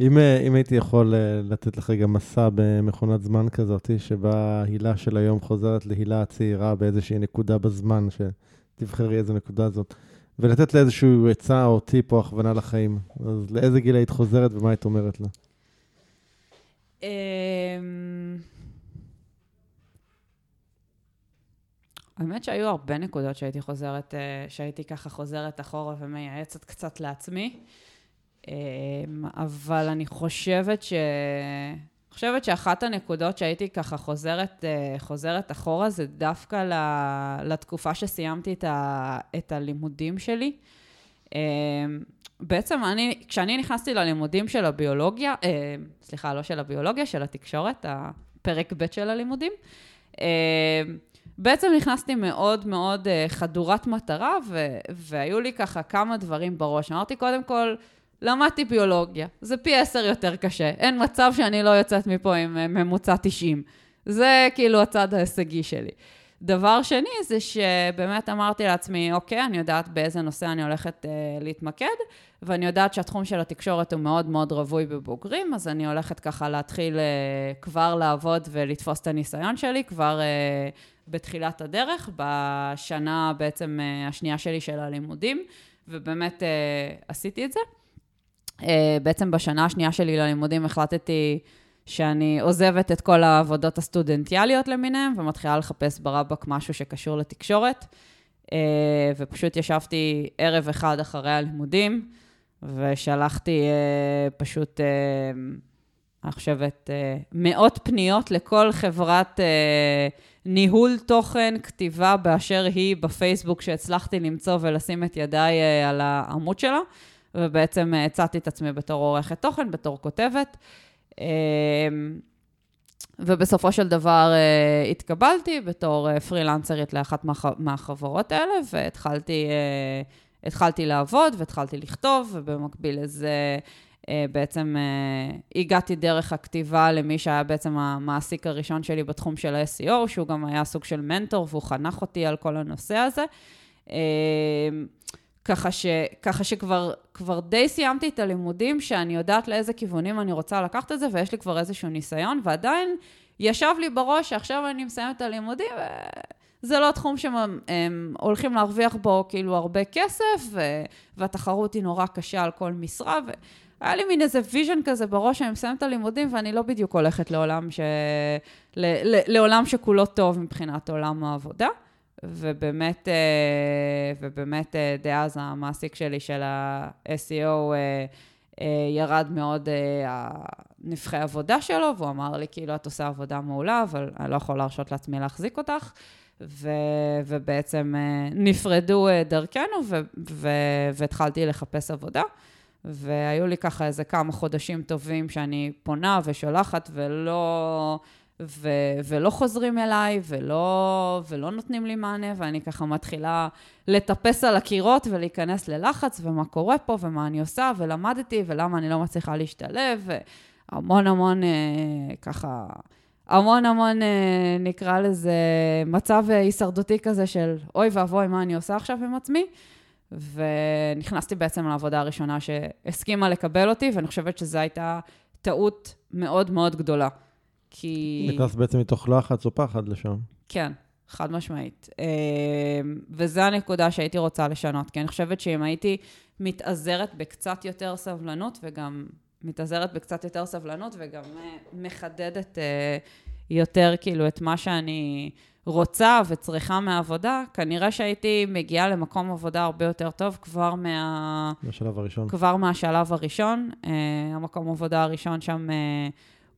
אם, אם הייתי יכול לתת לך גם מסע במכונת זמן כזאת, שבה הילה של היום חוזרת להילה הצעירה באיזושהי נקודה בזמן, שתבחרי איזו נקודה זאת, ולתת לה איזשהו עצה או טיפ או הכוונה לחיים, אז לאיזה גיל היית חוזרת ומה היית אומרת לה? האמת שהיו הרבה נקודות שהייתי חוזרת, שהייתי ככה חוזרת אחורה ומייעצת קצת לעצמי, אבל אני חושבת ש... חושבת שאחת הנקודות שהייתי ככה חוזרת, חוזרת אחורה זה דווקא לתקופה שסיימתי את הלימודים שלי, בעצם אני, כשאני נכנסתי ללימודים של הביולוגיה, סליחה, לא של הביולוגיה, של התקשורת, הפרק ב' של הלימודים, בעצם נכנסתי מאוד מאוד חדורת מטרה, והיו לי ככה כמה דברים בראש. אמרתי, קודם כל, למדתי ביולוגיה, זה פי עשר יותר קשה, אין מצב שאני לא יוצאת מפה עם ממוצע תשעים. זה כאילו הצד ההישגי שלי. דבר שני זה שבאמת אמרתי לעצמי, אוקיי, אני יודעת באיזה נושא אני הולכת אה, להתמקד, ואני יודעת שהתחום של התקשורת הוא מאוד מאוד רווי בבוגרים, אז אני הולכת ככה להתחיל אה, כבר לעבוד ולתפוס את הניסיון שלי, כבר אה, בתחילת הדרך, בשנה בעצם אה, השנייה שלי של הלימודים, ובאמת אה, עשיתי את זה. אה, בעצם בשנה השנייה שלי ללימודים החלטתי, שאני עוזבת את כל העבודות הסטודנטיאליות למיניהם, ומתחילה לחפש ברבק משהו שקשור לתקשורת, ופשוט ישבתי ערב אחד אחרי הלימודים, ושלחתי פשוט, אני חושבת, מאות פניות לכל חברת ניהול תוכן, כתיבה באשר היא בפייסבוק, שהצלחתי למצוא ולשים את ידיי על העמוד שלה, ובעצם הצעתי את עצמי בתור עורכת תוכן, בתור כותבת, ובסופו של דבר התקבלתי בתור פרילנסרית לאחת מהחברות האלה, והתחלתי התחלתי לעבוד והתחלתי לכתוב, ובמקביל לזה בעצם הגעתי דרך הכתיבה למי שהיה בעצם המעסיק הראשון שלי בתחום של ה-אס אי או, שהוא גם היה סוג של מנטור והוא חנך אותי על כל הנושא הזה. ככה ש, ככה שכבר, כבר די סיימתי את הלימודים, שאני יודעת לאיזה כיוונים אני רוצה לקחת את זה, ויש לי כבר איזשהו ניסיון, ועדיין ישב לי בראש שעכשיו אני מסיימת את הלימודים, זה לא תחום שהם הם, הולכים להרוויח בו כאילו הרבה כסף, ו, והתחרות היא נורא קשה על כל משרה, והיה לי מין איזה ויז'ן כזה בראש, אני מסיימת את הלימודים, ואני לא בדיוק הולכת לעולם, ש, ל, ל, לעולם שכולו טוב מבחינת עולם העבודה. ובאמת, ובאמת דאז המעסיק שלי של ה-אס אי או ירד מאוד נפחי עבודה שלו, והוא אמר לי, כאילו, את עושה עבודה מעולה, אבל אני לא יכול להרשות לעצמי להחזיק אותך, ובעצם נפרדו דרכנו, והתחלתי לחפש עבודה, והיו לי ככה איזה כמה חודשים טובים שאני פונה ושולחת ולא... ו- ולא חוזרים אליי, ולא, ולא נותנים לי מענה, ואני ככה מתחילה לטפס על הקירות, ולהיכנס ללחץ, ומה קורה פה, ומה אני עושה, ולמדתי, ולמה אני לא מצליחה להשתלב, המון המון, ככה, המון המון, נקרא לזה, מצב הישרדותי כזה של, אוי ואבוי, מה אני עושה עכשיו עם עצמי, ונכנסתי בעצם לעבודה הראשונה שהסכימה לקבל אותי, ואני חושבת שזו הייתה טעות מאוד מאוד גדולה. כי... נכנס בעצם מתוך לחץ או פחד לשם. כן, חד משמעית. וזו הנקודה שהייתי רוצה לשנות, כי אני חושבת שאם הייתי מתעזרת בקצת יותר סבלנות, וגם מתעזרת בקצת יותר סבלנות, וגם מחדדת יותר כאילו את מה שאני רוצה וצריכה מהעבודה, כנראה שהייתי מגיעה למקום עבודה הרבה יותר טוב כבר מה... מהשלב הראשון. כבר מהשלב הראשון. המקום עבודה הראשון שם...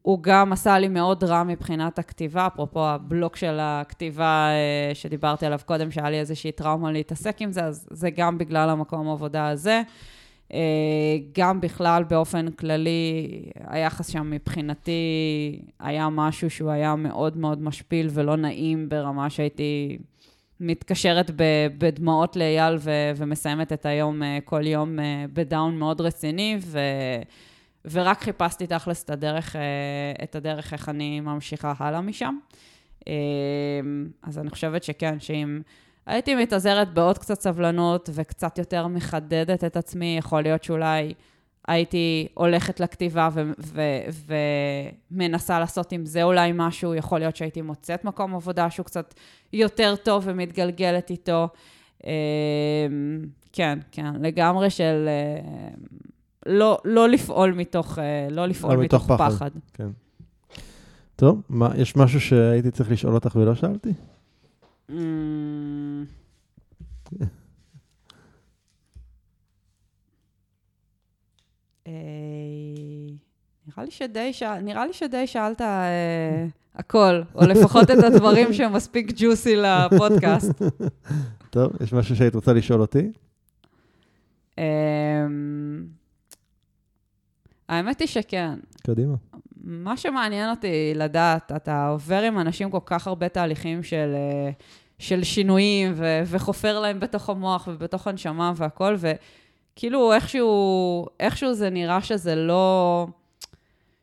הוא גם עשה לי מאוד רע מבחינת הכתיבה, אפרופו הבלוק של הכתיבה שדיברתי עליו קודם, שהיה לי איזושהי טראומה להתעסק עם זה, אז זה גם בגלל המקום העבודה הזה. גם בכלל באופן כללי, היחס שם מבחינתי היה משהו שהוא היה מאוד מאוד משפיל ולא נעים ברמה שהייתי מתקשרת בדמעות לאייל ו- ומסיימת את היום כל יום בדאון מאוד רציני ו... ורק חיפשתי תכלס את הדרך, את הדרך איך אני ממשיכה הלאה משם. אז אני חושבת שכן, שאם הייתי מתעזרת בעוד קצת סבלנות, וקצת יותר מחדדת את עצמי, יכול להיות שאולי הייתי הולכת לכתיבה ו- ו- ומנסה לעשות עם זה אולי משהו, יכול להיות שהייתי מוצאת מקום עבודה שהוא קצת יותר טוב ומתגלגלת איתו. כן, כן, לגמרי של... לא, לא לפעול מתוך, לא לפעול מתוך, מתוך פחד. פחד. כן. טוב, מה, יש משהו שהייתי צריך לשאול אותך ולא שאלתי? Mm... נראה לי שדי, נראה לי שדי שאלת הכל, או לפחות את הדברים שמספיק ג'וסי לפודקאסט. טוב, יש משהו שהיית רוצה לשאול אותי? האמת היא שכן. קדימה. מה שמעניין אותי לדעת, אתה עובר עם אנשים כל כך הרבה תהליכים של, של שינויים, ו- וחופר להם בתוך המוח ובתוך הנשמה והכל, וכאילו איכשהו, איכשהו זה נראה שזה לא,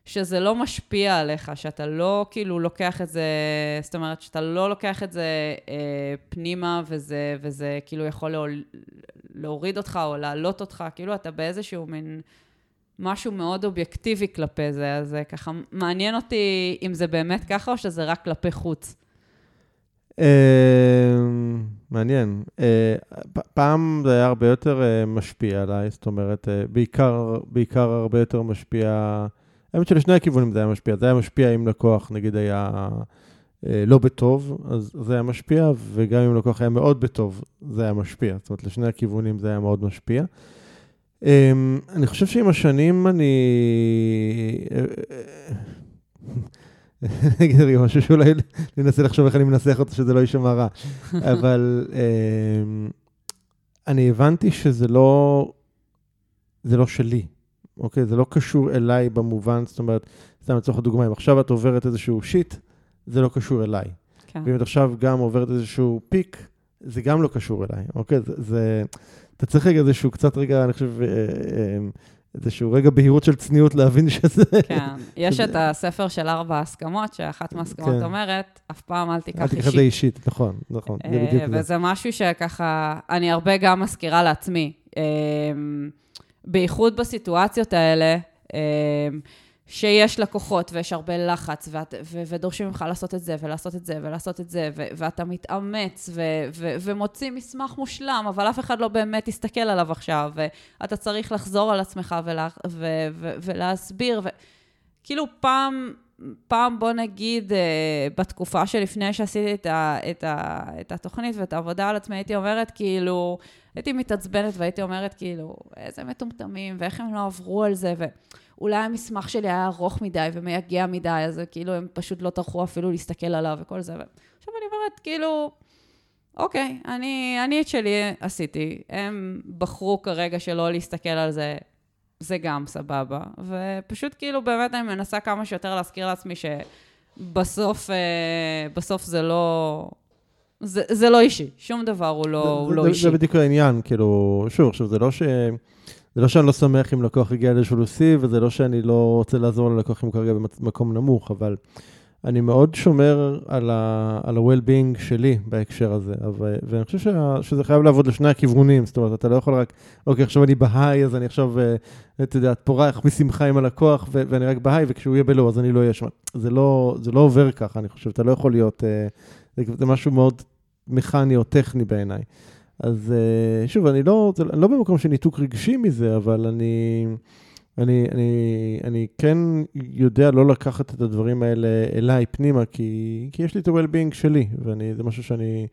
שזה לא משפיע עליך, שאתה לא כאילו לוקח את זה, זאת אומרת, שאתה לא לוקח את זה אה, פנימה, וזה, וזה כאילו יכול להול, להוריד אותך או להעלות אותך, כאילו אתה באיזשהו מין... משהו מאוד אובייקטיבי כלפי זה, אז ככה מעניין אותי אם זה באמת ככה או שזה רק כלפי חוץ. מעניין. פעם זה היה הרבה יותר משפיע עליי, זאת אומרת, בעיקר הרבה יותר משפיע, האמת שלשני הכיוונים זה היה משפיע, זה היה משפיע אם לקוח נגיד היה לא בטוב, אז זה היה משפיע, וגם אם לקוח היה מאוד בטוב, זה היה משפיע, זאת אומרת, לשני הכיוונים זה היה מאוד משפיע. אני חושב שעם השנים אני... נגיד רגע משהו שאולי ננסה לחשוב איך אני מנסח אותו שזה לא יישמע רע, אבל אני הבנתי שזה לא זה לא שלי, אוקיי? זה לא קשור אליי במובן, זאת אומרת, סתם לצורך הדוגמה, אם עכשיו את עוברת איזשהו שיט, זה לא קשור אליי. ואם את עכשיו גם עוברת איזשהו פיק, זה גם לא קשור אליי, אוקיי? זה... אתה צריך רגע איזשהו קצת רגע, אני חושב, איזשהו רגע בהירות של צניעות להבין שזה... כן, יש את הספר של ארבע הסכמות, שאחת מהסכמות אומרת, אף פעם אל תיקח אישית. אל תיקח זה אישית, נכון, נכון. וזה משהו שככה, אני הרבה גם מזכירה לעצמי, בייחוד בסיטואציות האלה, שיש לקוחות ויש הרבה לחץ, ודורשים ממך לעשות את זה, ולעשות את זה, ולעשות את זה, ואתה מתאמץ, ומוציא מסמך מושלם, אבל אף אחד לא באמת יסתכל עליו עכשיו, ואתה צריך לחזור על עצמך ולהסביר, כאילו פעם, פעם בוא נגיד, בתקופה שלפני שעשיתי את התוכנית ואת העבודה על עצמי, הייתי אומרת כאילו, הייתי מתעצבנת והייתי אומרת כאילו, איזה מטומטמים, ואיך הם לא עברו על זה, ו... אולי המסמך שלי היה ארוך מדי ומייגע מדי, אז כאילו הם פשוט לא טרחו אפילו להסתכל עליו וכל זה. עכשיו אני אומרת, כאילו, אוקיי, אני, אני את שלי עשיתי. הם בחרו כרגע שלא להסתכל על זה, זה גם סבבה. ופשוט כאילו באמת אני מנסה כמה שיותר להזכיר לעצמי שבסוף, בסוף זה לא... זה, זה לא אישי. שום דבר הוא לא, זה, הוא זה, לא זה, אישי. זה בדיוק העניין, כאילו, שוב, עכשיו זה לא ש... זה לא שאני לא שמח אם לקוח הגיע לשולוסי, וזה לא שאני לא רוצה לעזור ללקוחים כרגע במקום נמוך, אבל אני מאוד שומר על ה-well-being שלי בהקשר הזה, ואני חושב שזה חייב לעבוד לשני הכיוונים, זאת אומרת, אתה לא יכול רק, אוקיי, עכשיו אני בהיי, אז אני עכשיו, אתה יודע, פורח משמחה עם הלקוח, ואני רק בהיי, וכשהוא יהיה בלו, אז אני לא אהיה שם. זה לא עובר ככה, אני חושב, אתה לא יכול להיות, זה משהו מאוד מכני או טכני בעיניי. אז שוב, אני לא, אני לא במקום שניתוק רגשי מזה, אבל אני, אני, אני, אני כן יודע לא לקחת את הדברים האלה אליי פנימה, כי, כי יש לי את ה-well-being שלי, ואני, זה משהו שאני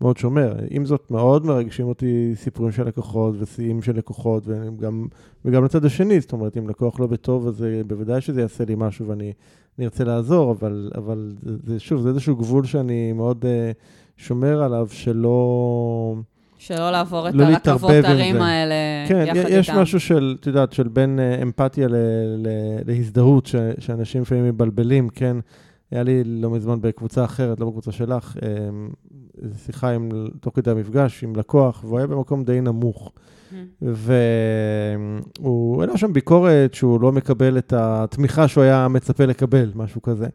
מאוד שומר. עם זאת, מאוד מרגשים אותי סיפורים של לקוחות ושיאים של לקוחות, וגם, וגם לצד השני, זאת אומרת, אם לקוח לא בטוב, אז בוודאי שזה יעשה לי משהו ואני, אני ארצה לעזור, אבל, אבל זה, שוב, זה איזשהו גבול שאני מאוד שומר עליו שלא... שלא לעבור את הרכבות הרים האלה יחד איתם. כן, יש משהו של, אתה יודעת, של בין אמפתיה להזדהות, שאנשים לפעמים מבלבלים, כן, היה לי לא מזמן בקבוצה אחרת, לא בקבוצה שלך, שיחה עם, תוך כדי המפגש, עם לקוח, והוא היה במקום די נמוך. והוא היה שם ביקורת שהוא לא מקבל את התמיכה שהוא היה מצפה לקבל, משהו כזה.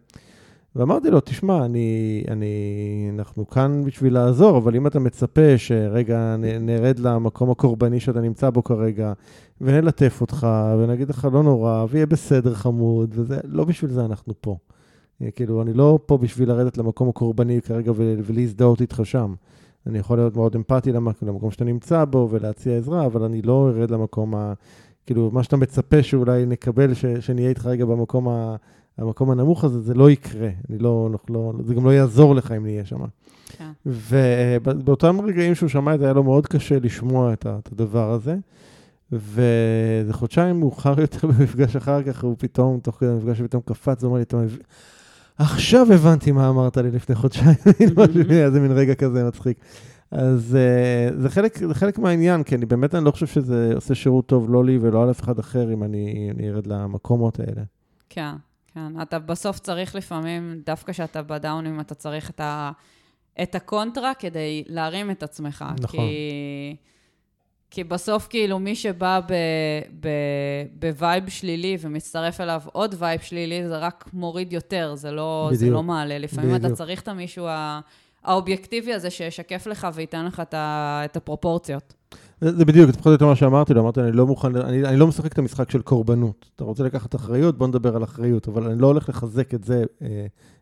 ואמרתי לו, תשמע, אני, אני, אנחנו כאן בשביל לעזור, אבל אם אתה מצפה שרגע נרד למקום הקורבני שאתה נמצא בו כרגע, ונלטף אותך, ונגיד לך לא נורא, ויהיה בסדר חמוד, וזה, לא בשביל זה אנחנו פה. כאילו, אני לא פה בשביל לרדת למקום הקורבני כרגע ולהזדהות איתך שם. אני יכול להיות מאוד אמפתי למקום שאתה נמצא בו ולהציע עזרה, אבל אני לא ארד למקום ה... כאילו, מה שאתה מצפה שאולי נקבל, ש, שנהיה איתך רגע במקום ה... המקום הנמוך הזה, זה לא יקרה. אני לא, לא, זה גם לא יעזור לך אם נהיה שם. ובאותם רגעים שהוא שמע את זה, היה לו מאוד קשה לשמוע את, את הדבר הזה. וזה חודשיים מאוחר יותר במפגש אחר כך, הוא פתאום, תוך כדי המפגש שפתאום קפץ, הוא אומר לי, אתה מבין, עכשיו הבנתי מה אמרת לי לפני חודשיים. זה מין רגע כזה מצחיק. אז זה חלק, זה חלק מהעניין, כי אני באמת אני לא חושב שזה עושה שירות טוב, לא לי ולא על אף אחד אחר, אם אני, אני ארד למקומות האלה. כן, כן. אתה בסוף צריך לפעמים, דווקא שאתה בדאונים, אתה צריך את, ה, את הקונטרה כדי להרים את עצמך. נכון. כי, כי בסוף כאילו מי שבא ב, ב, בווייב שלילי ומצטרף אליו עוד וייב שלילי, זה רק מוריד יותר, זה לא, זה לא מעלה. לפעמים בדיוק. אתה צריך את המישהו ה... האובייקטיבי הזה שישקף לך וייתן לך את הפרופורציות. זה בדיוק, זה פחות או יותר מה שאמרתי לו, אמרתי, אני לא מוכן, אני, אני לא משחק את המשחק של קורבנות. אתה רוצה לקחת אחריות, בוא נדבר על אחריות, אבל אני לא הולך לחזק את זה,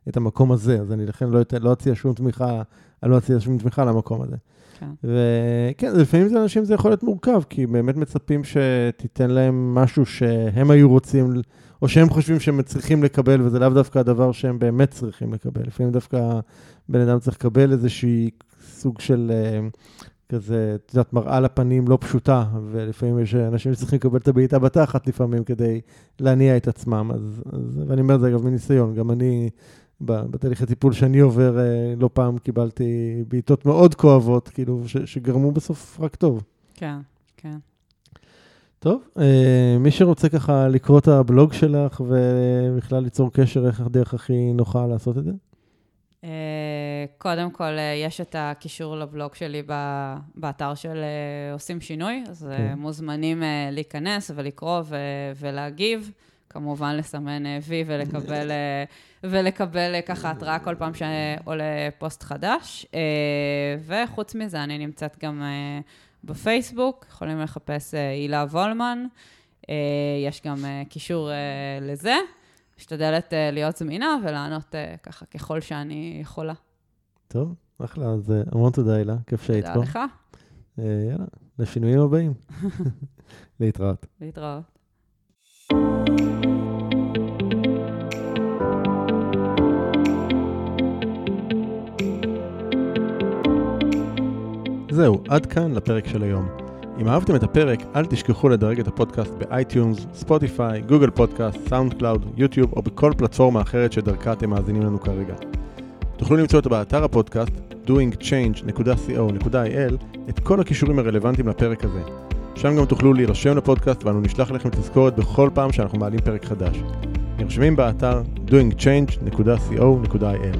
את המקום הזה, אז אני לכן לא, לא אציע שום תמיכה, אני לא אציע שום תמיכה למקום הזה. כן. וכן, לפעמים זה אנשים, זה יכול להיות מורכב, כי באמת מצפים שתיתן להם משהו שהם היו רוצים, או שהם חושבים שהם צריכים לקבל, וזה לאו דווקא הדבר שהם באמת צריכים לקבל. לפעמים דווקא בן אדם צריך לקבל איזושהי סוג של כזה, תדעת, מראה לפנים לא פשוטה, ולפעמים יש אנשים שצריכים לקבל את הבעיטה בתחת לפעמים כדי להניע את עצמם. אז, אז, ואני אומר את זה אגב מניסיון, גם אני... בתהליך הטיפול שאני עובר, לא פעם קיבלתי בעיתות מאוד כואבות, כאילו, שגרמו בסוף רק טוב. כן, כן. טוב, מי שרוצה ככה לקרוא את הבלוג שלך, ובכלל ליצור קשר, איך הדרך הכי נוחה לעשות את זה? קודם כל, יש את הקישור לבלוג שלי באתר של עושים שינוי, אז מוזמנים להיכנס ולקרוא ולהגיב. כמובן לסמן וי ולקבל, ולקבל ככה התראה כל פעם שעולה פוסט חדש. וחוץ מזה, אני נמצאת גם בפייסבוק, יכולים לחפש הילה וולמן, יש גם קישור לזה, משתדלת להיות זמינה ולענות ככה ככל שאני יכולה. טוב, אחלה, אז המון תודה הילה, כיף שהיית פה. תודה לך. יאללה, לשינויים הבאים. להתראות. להתראות. זהו, עד כאן לפרק של היום. אם אהבתם את הפרק, אל תשכחו לדרג את הפודקאסט באייטיונס, ספוטיפיי, גוגל פודקאסט, סאונד קלאוד, יוטיוב או בכל פלטפורמה אחרת שדרכה אתם מאזינים לנו כרגע. תוכלו למצוא אותו באתר הפודקאסט דואינג צ'יינג' דוט סי או דוט איי אל את כל הכישורים הרלוונטיים לפרק הזה. שם גם תוכלו להירשם לפודקאסט ואנו נשלח לכם תזכורת בכל פעם שאנחנו מעלים פרק חדש. נרשמים באתר דואינג צ'יינג' דוט סי או דוט איי אל.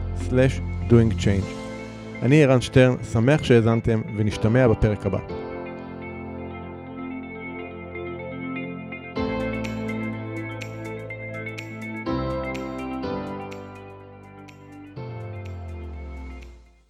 סלאש דואינג צ'יינג'. אני ערן שטרן, שמח שהאזנתם ונשתמע בפרק הבא.